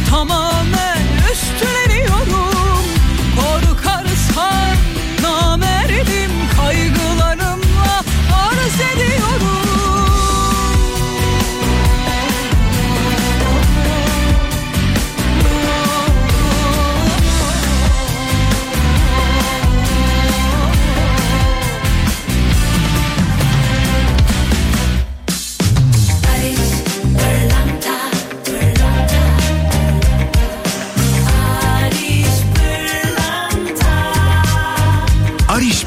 tamamen üstünleniyorum. Korkarsan namerdim, kaygılarımla arz ediyorum.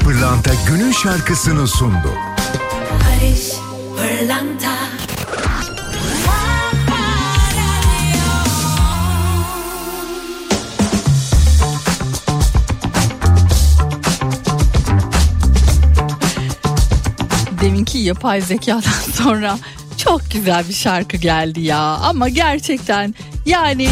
Pırlanta günün şarkısını sundu. Ariş Pırlanta. Deminki yapay zekadan sonra çok güzel bir şarkı geldi ya. Ama gerçekten yani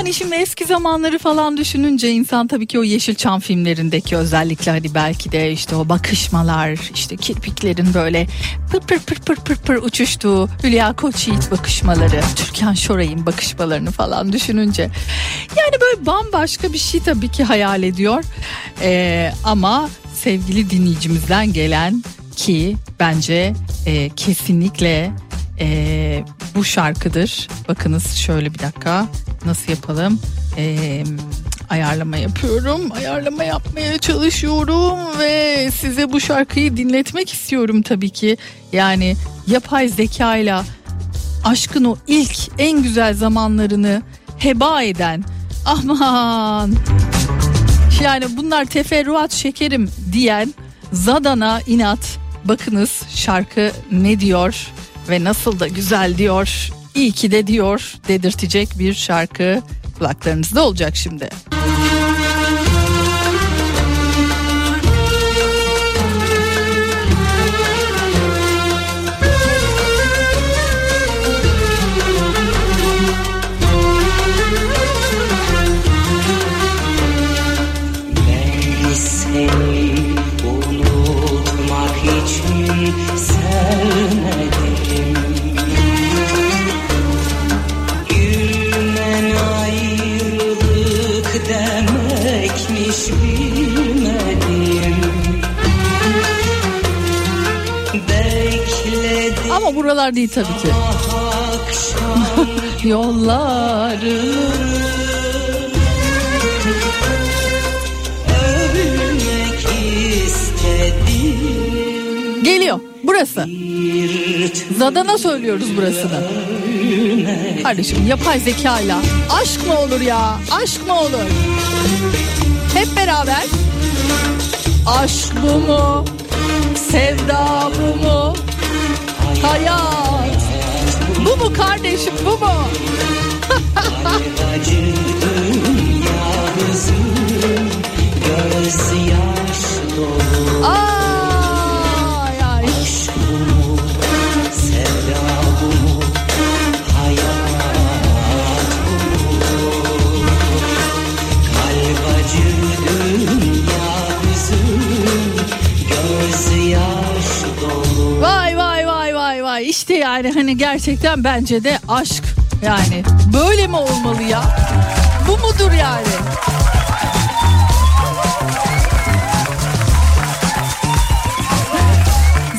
Hani şimdi eski zamanları falan düşününce insan tabii ki o Yeşilçam filmlerindeki özellikle hani belki de işte o bakışmalar, işte kirpiklerin böyle pır pır pır pır pır pır uçuştuğu Hülya Koçyiğit bakışmaları, Türkan Şoray'ın bakışmalarını falan düşününce yani böyle bambaşka bir şey tabii ki hayal ediyor. Ama sevgili dinleyicimizden gelen ki bence kesinlikle bu şarkıdır. Bakınız şöyle bir dakika nasıl yapalım? Ayarlama yapıyorum. Ayarlama yapmaya çalışıyorum ve size bu şarkıyı dinletmek istiyorum tabii ki. Yani yapay zekayla aşkın o ilk en güzel zamanlarını heba eden aman yani bunlar teferruat şekerim diyen Zadan'a inat. Bakınız şarkı ne diyor ve nasıl da güzel diyor. İyi ki de diyor dedirtecek bir şarkı kulaklarınızda olacak şimdi. Ama buralar değil tabii ki. Yolları övmek istedim. Geliyor burası. Zadan'a söylüyoruz burasını. Kardeşim yapay zekayla aşk mı olur ya? Aşk mı olur? Hep beraber aşk bu mu? Sevda bu mu? Hayat bu mu kardeşim, bu mu? Ay ay. Aşk bu mu, sevda bu mu, hayat bu mu? Kalp acı dünya bizim, gözyaş dolu. Vay vay. İşte yani hani gerçekten bence de aşk yani böyle mi olmalı ya? Bu mudur yani?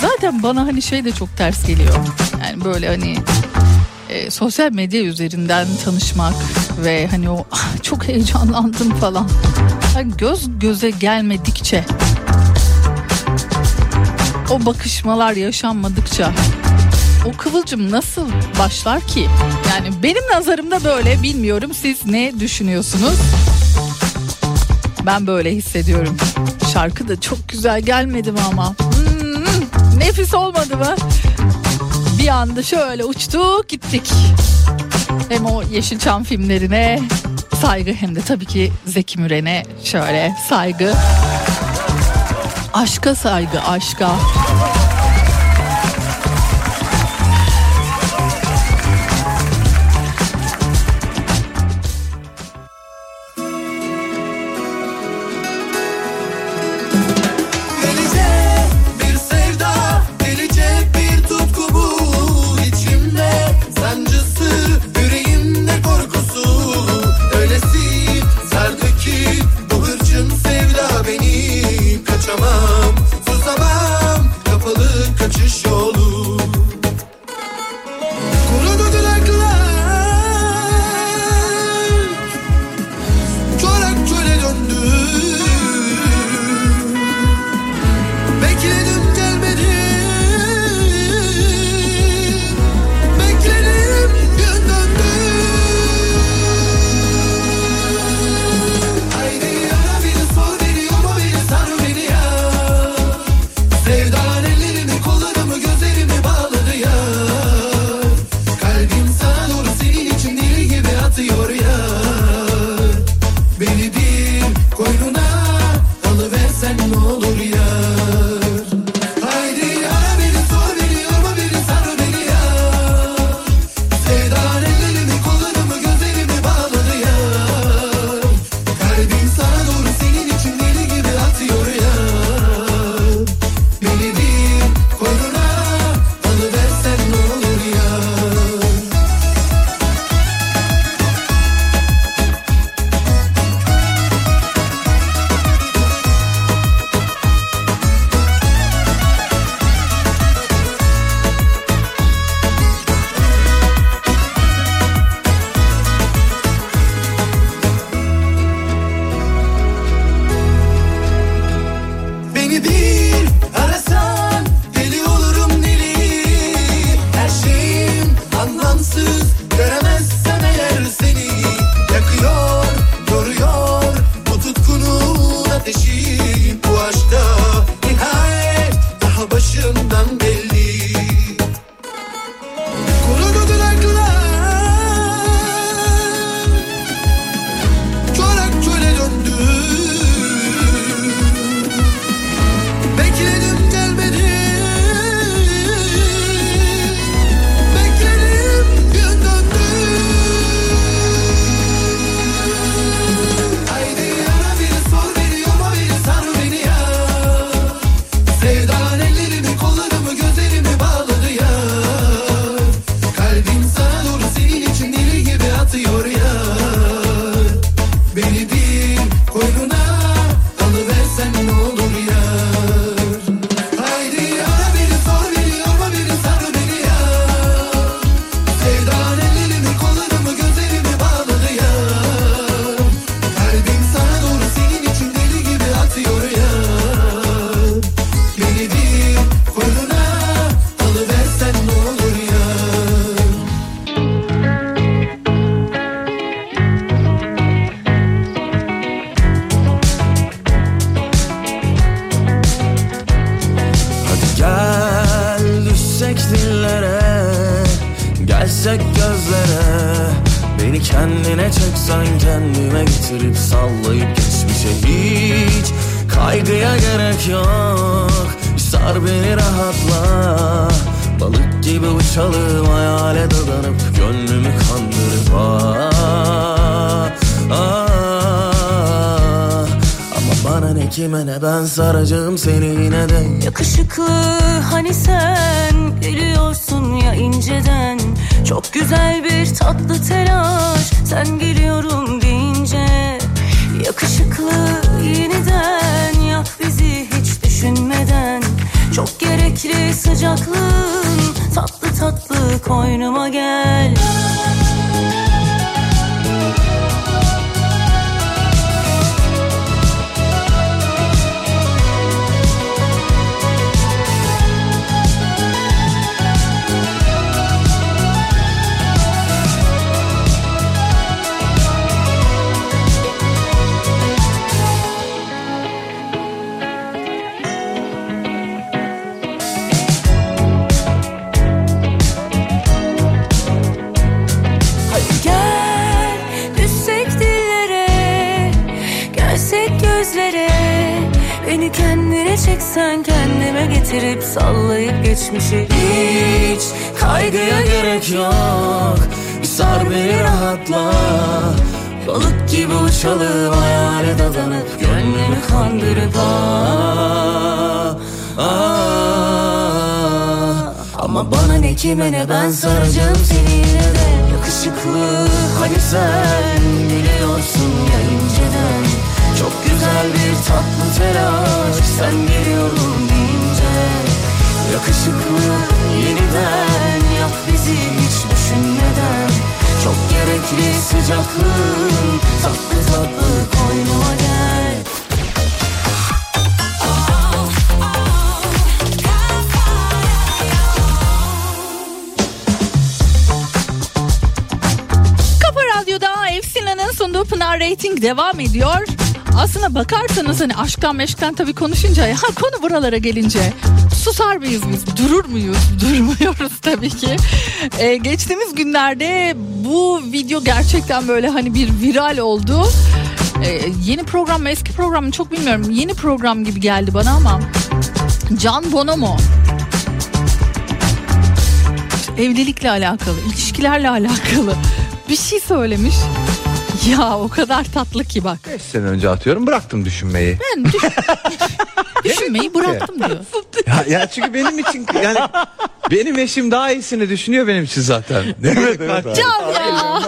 Zaten bana hani şey de çok ters geliyor. Yani böyle hani sosyal medya üzerinden tanışmak ve hani o çok heyecanlandım falan. Yani göz göze gelmedikçe, o bakışmalar yaşanmadıkça o kıvılcım nasıl başlar ki? Yani benim nazarımda böyle, bilmiyorum siz ne düşünüyorsunuz? Ben böyle hissediyorum. Şarkı da çok güzel gelmedi mi ama? Nefis olmadı mı? Bir anda şöyle uçtuk gittik. Hem o Yeşilçam filmlerine saygı hem de tabii ki Zeki Müren'e şöyle saygı. Aşka saygı, aşka. Susamam, kapalı Saracağım seni yine de. Yakışıklı hani sen gülüyorsun ya inceden. Çok güzel bir tatlı telaş, sen geliyorum deyince. Yakışıklı yeniden yak bizi hiç düşünmeden. Çok gerekli sıcaklığın, tatlı tatlı koynuma gel. Sen kendime getirip sallayıp geçmişi. Hiç kaygıya gerek yok, bir sar beni rahatla. Balık gibi uçalım, hayale dadanıp gönlümü kandırıp. Ama bana ne kime ne, ben saracağım seni yine de. Yakışıklı hani sen biliyorsun ya inceden. Çok güzel bir tatlı telaş, sen geliyorum deyince. Yakışıklı yeniden yap bizi hiç düşünmeden. Çok gerekli sıcaklığın, tatlı tatlı koynuma gel. Kafa Radyo'da Efsina'nın sunduğu Pınar Rating devam ediyor. Aslına bakarsanız hani aşktan meşkten tabii konuşunca ya konu buralara gelince susar mıyız biz? Durur muyuz? Durmuyoruz tabii ki. Geçtiğimiz günlerde bu video gerçekten böyle hani bir viral oldu. Yeni program mı eski program mı çok bilmiyorum. Yeni program gibi geldi bana ama Can Bonomo. Evlilikle alakalı, ilişkilerle alakalı bir şey söylemiş. Ya o kadar tatlı ki bak. 5 sene önce atıyorum bıraktım düşünmeyi. Ben düşünmeyi bıraktım diyor. Ya çünkü benim için yani benim eşim daha iyisini düşünüyor benim için zaten. Evet. Can ya.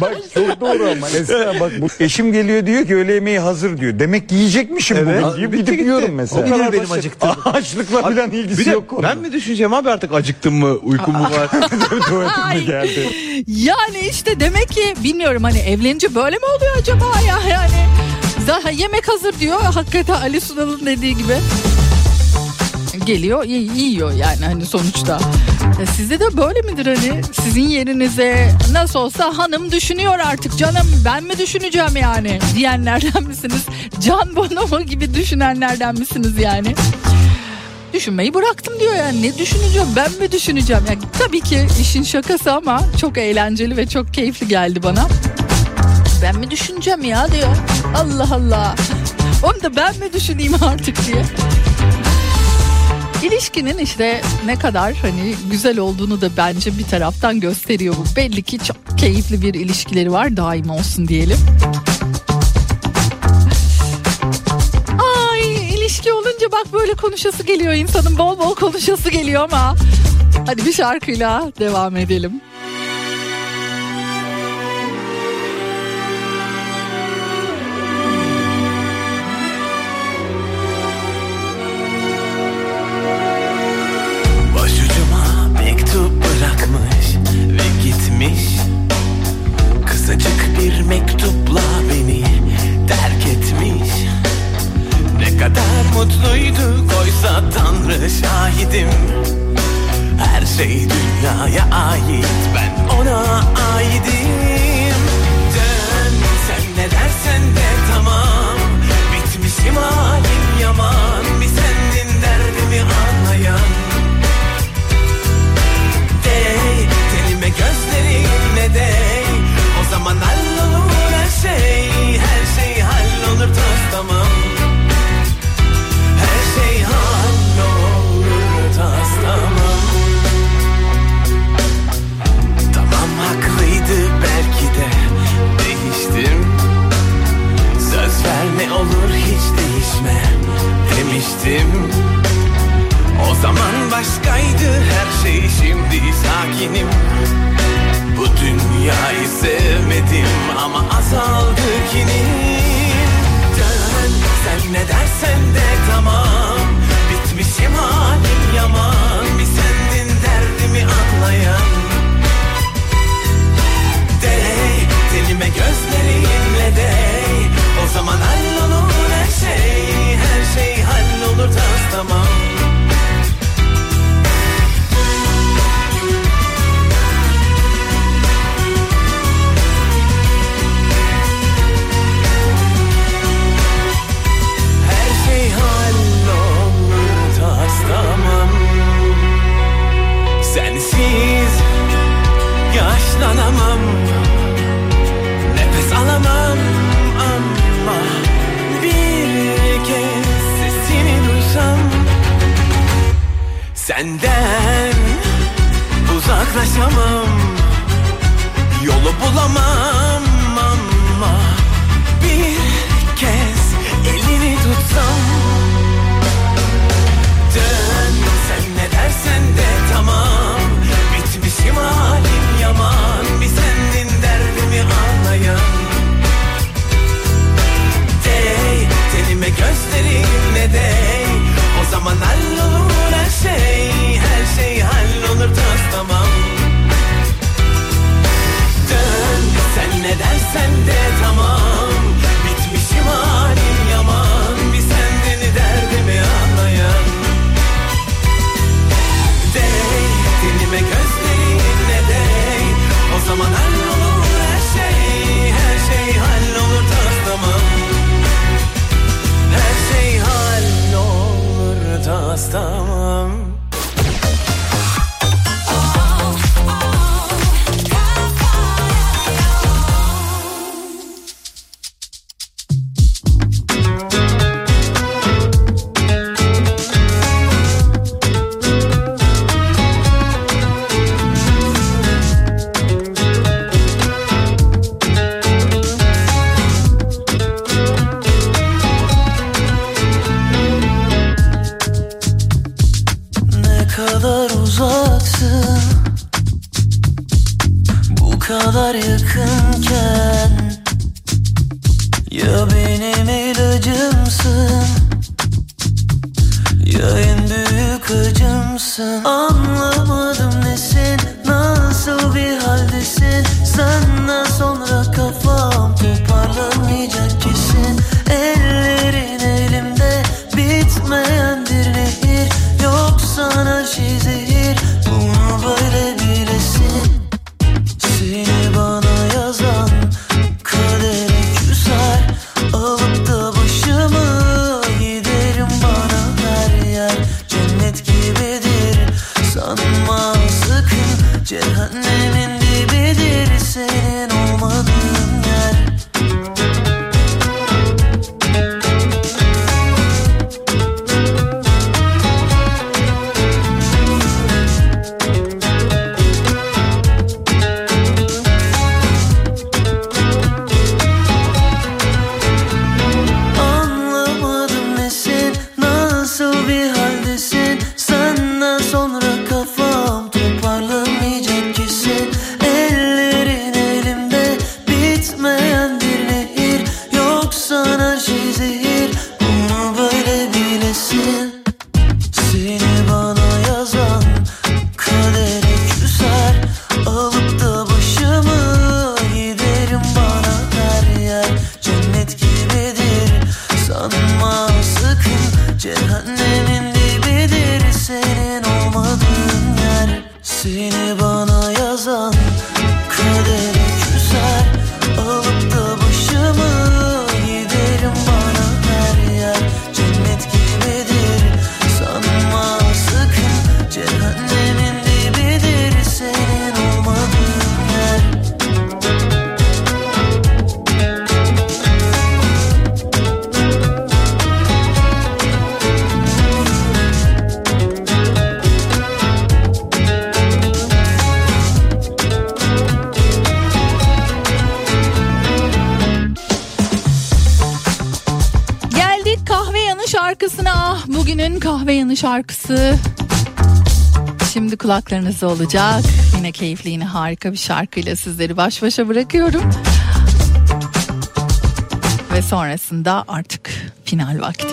Bak çok doğru ama mesela bak bu eşim geliyor diyor ki öğle yemeği hazır diyor. Demek ki yiyecekmişim bugün diye bitip yiyorum mesela. O kadar benim acıktım. Açlıkla bilen ilgisi yok konu. Ben mi düşüneceğim abi artık acıktım mı uykum mu var? Tuvaletim mi geldi? Yani işte demek ki bilmiyorum hani evlenince böyle mi oluyor acaba ya yani. Zaten yemek hazır diyor. Hakikaten Ali Sunal'ın dediği gibi. Geliyor, yiyor yani hani sonuçta. Sizde de böyle midir hani? Sizin yerinize nasıl olsa hanım düşünüyor artık canım, ben mi düşüneceğim yani diyenlerden misiniz? Can Bonomo gibi düşünenlerden misiniz yani? Düşünmeyi bıraktım diyor yani, ne düşüneceğim, ben mi düşüneceğim? Yani tabii ki işin şakası ama çok eğlenceli ve çok keyifli geldi bana. Ben mi düşüneceğim ya diyor. Allah Allah. Onu da ben mi düşüneyim artık diye. İlişkinin işte ne kadar hani güzel olduğunu da bence bir taraftan gösteriyor bu. Belli ki çok keyifli bir ilişkileri var, daim olsun diyelim. Ay, ilişki olunca bak böyle konuşası geliyor insanın, bol bol konuşası geliyor ama hadi bir şarkıyla devam edelim. Kısacık bir mektupla beni terk etmiş. Ne kadar mutluydu koysa Tanrı şahidim. Her şey dünyaya ait, ben ona aidim. Dön sen ne dersen de tamam, bitmişim halim yaman. Bir sendin derdimi anlayan. Dey tenime gözlerine dey, o zaman hallolur her şey hallolur tas tamam. Her şey hallolur tas tamam. Tamam haklıydı belki de değiştim. Söz verme olur hiç değişme demiştim. O zaman başkaydı her şey, şimdi sakinim. Bu dünyayı sevmedim ama azaldı kinim. Dön sen ne dersen de tamam, bitmişim halim yaman. Bir sendin derdimi anlayan. Dey dilime gözlerinle dey, o zaman hallolur her şey hallolur tas tamam. Tamam. Sensiz yaşlanamam, nefes alamam ama bir kez sesini duysam, senden uzaklaşamam, yolu bulamam ama bir kez elini tutsam. Dön sen ne dersen de tamam, bitmişim halim yaman. Bir sendin derdimi anlayan. Dey tenime gözlerinle dey, o zaman hallolur her şey hallolur tas tamam. Dön sen ne dersen de tamam, bitmişim halim yaman. Bir sendin derdimi anlayan. Ve gözlerinle dey, o zaman hallolur her şey hallolur tas tamam. Her şey hallolur tas tamam. Yakınken ya benim ilacımsın ya en büyük acımsın. Anlamadım nesin, nasıl bir haldesin. Senden sonra kafam toparlanmayacak kesin. Ellerin elimde bitmeyendir nehir, yok sana şey zehir. Bunu şarkısı şimdi kulaklarınızda olacak. Yine keyifli, yine harika bir şarkıyla sizleri baş başa bırakıyorum. Ve sonrasında artık final vakti.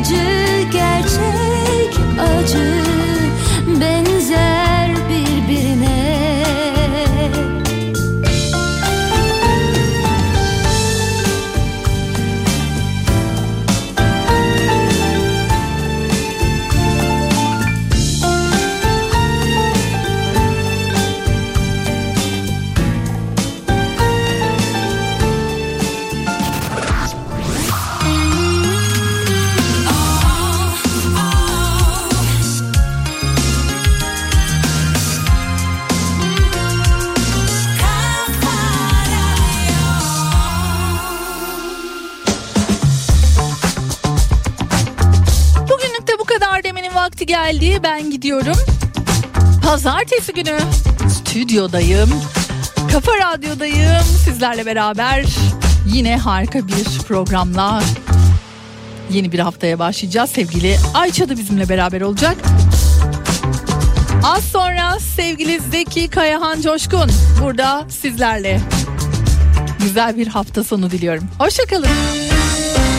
acı, gerçek acı, benzer birbirine. Geldi, ben gidiyorum. Pazartesi günü stüdyodayım, Kafa Radyo'dayım. Sizlerle beraber yine harika bir programla yeni bir haftaya başlayacağız. Sevgili Ayça da bizimle beraber olacak. Az sonra sevgili Zeki Kayahan Coşkun burada sizlerle. Güzel bir hafta sonu diliyorum. Hoşça kalın.